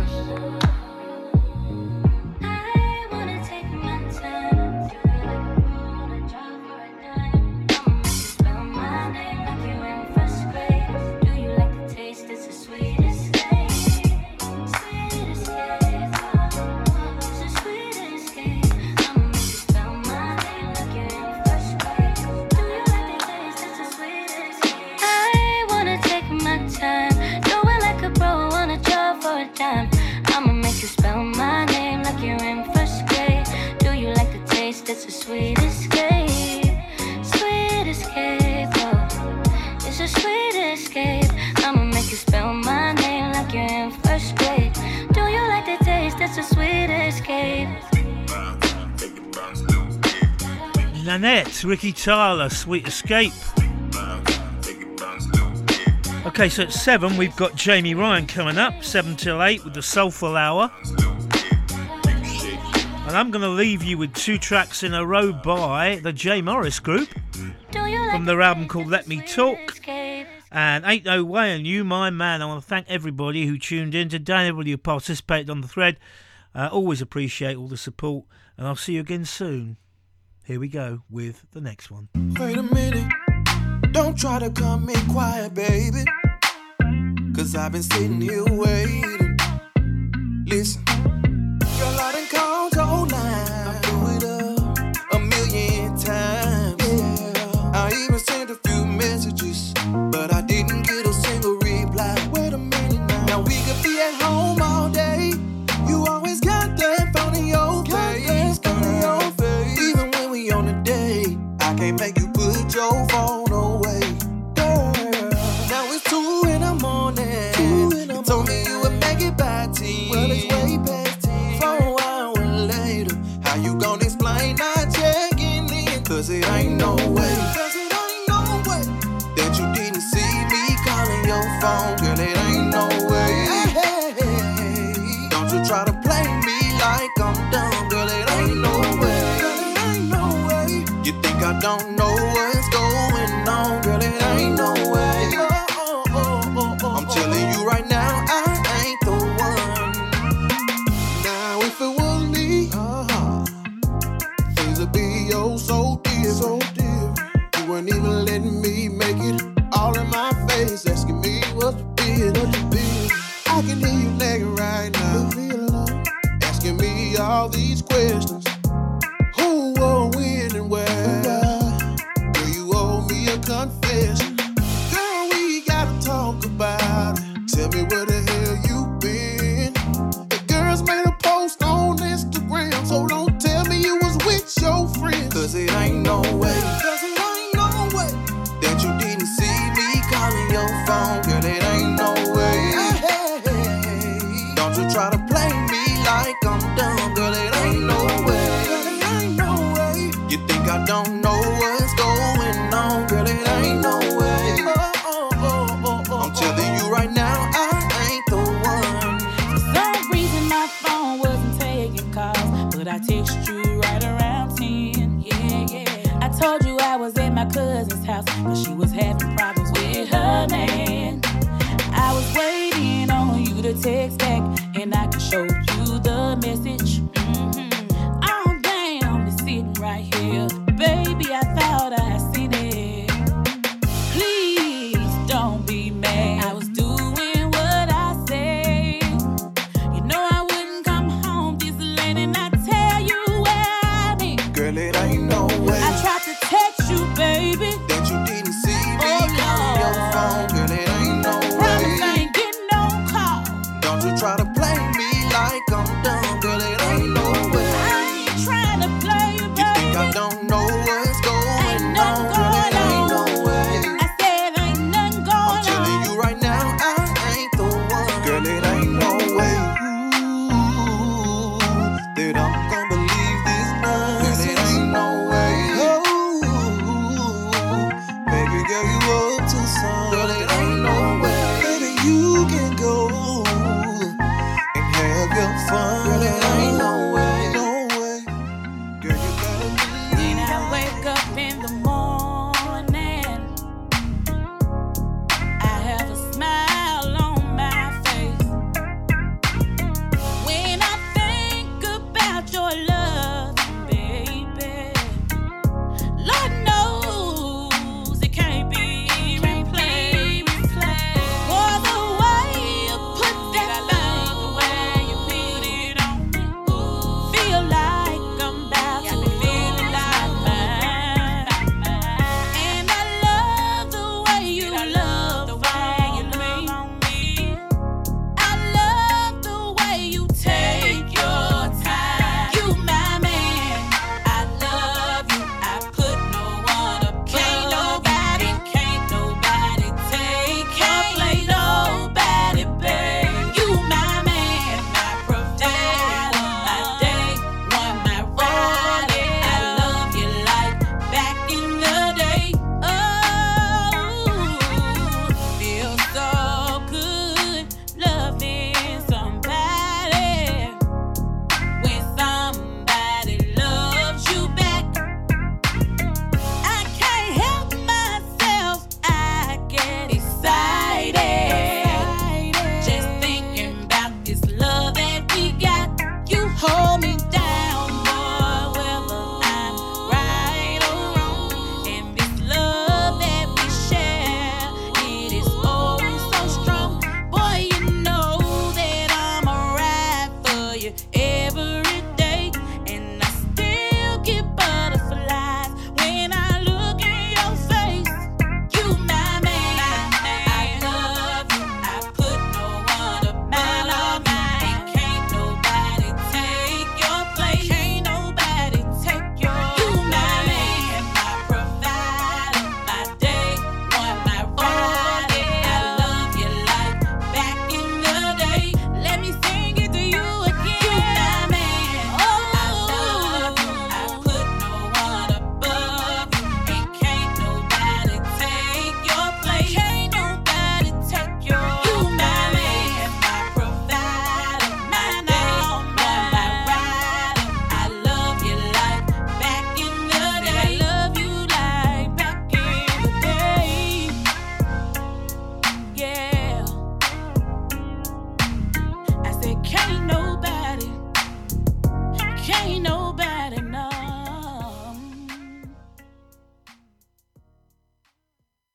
It's a sweet escape, sweet escape, oh, it's a sweet escape. I'ma make you spell my name like you're in first grade. Do you like the taste? It's a sweet escape. Nanette, Ricky Tyler, Sweet Escape. Okay, so at seven we've got Jamie Ryan coming up, seven till eight with the Soulful Hour. And I'm going to leave you with two tracks in a row by the Jay Morris Group from their album called Let Me Talk. And Ain't No Way and You My Man. I want to thank everybody who tuned in today, everybody who participated on the thread. I uh, always appreciate all the support, and I'll see you again soon. Here we go with the next one. Wait a minute. Don't try to come in quiet, baby, because I've been sitting here waiting. Listen. Girl, I done called gold line. I blew it up a million times. Yeah. I even sent a few messages, but I didn't get a single reply. Wait a minute now. Now we could be at home all day. You always got that phone in your face. Even when we on a date, I can't make you put your phone away. Girl. Now it's two in the morning. Two in the you morning. Told me you would make it by ten. Well, it's way back. to confess. Girl, we gotta talk about it. Tell me where the hell you been. The girls made a post on Instagram, so don't tell me you was with your friends. Cause it ain't no way, cause it ain't no way that you didn't see me calling your phone. Girl, it ain't no way. Hey, hey, hey. Don't you try to play me like I'm dumb. Girl, it ain't no way. Girl, it ain't no way. You think I don't know what's going on? Girl, it ain't no way. Oh, oh, oh, oh, oh, I'm telling you right now, I ain't the one. For some reason my phone wasn't taking calls, but I text you right around ten. Yeah, yeah. I told you I was at my cousin's house, but she was having problems with her man. I was waiting on you to text back, and I could show you the message. Mm-hmm. Oh, damn, it's sitting right here. Baby, I thought I seen it. Please don't be mad. I was doing what I said. You know I wouldn't come home this late, and I tell you where I been. Girl, it ain't no way. I tried to text you, baby, that you didn't see me. Oh, no. Your phone, girl, it ain't no way. Promise I ain't getting no call. Don't you try to play me like I'm dumb. Girl, it ain't no way. I ain't trying to play you, baby. You think I don't know what's going ain't on? Girl, it ain't no way. I said ain't nothing going on. I'm telling you right now, I ain't the one. Girl, it ain't no way. Ooh, that I'm gonna believe this nonsense. Girl, it ain't no way. Ooh, baby girl, you up to something.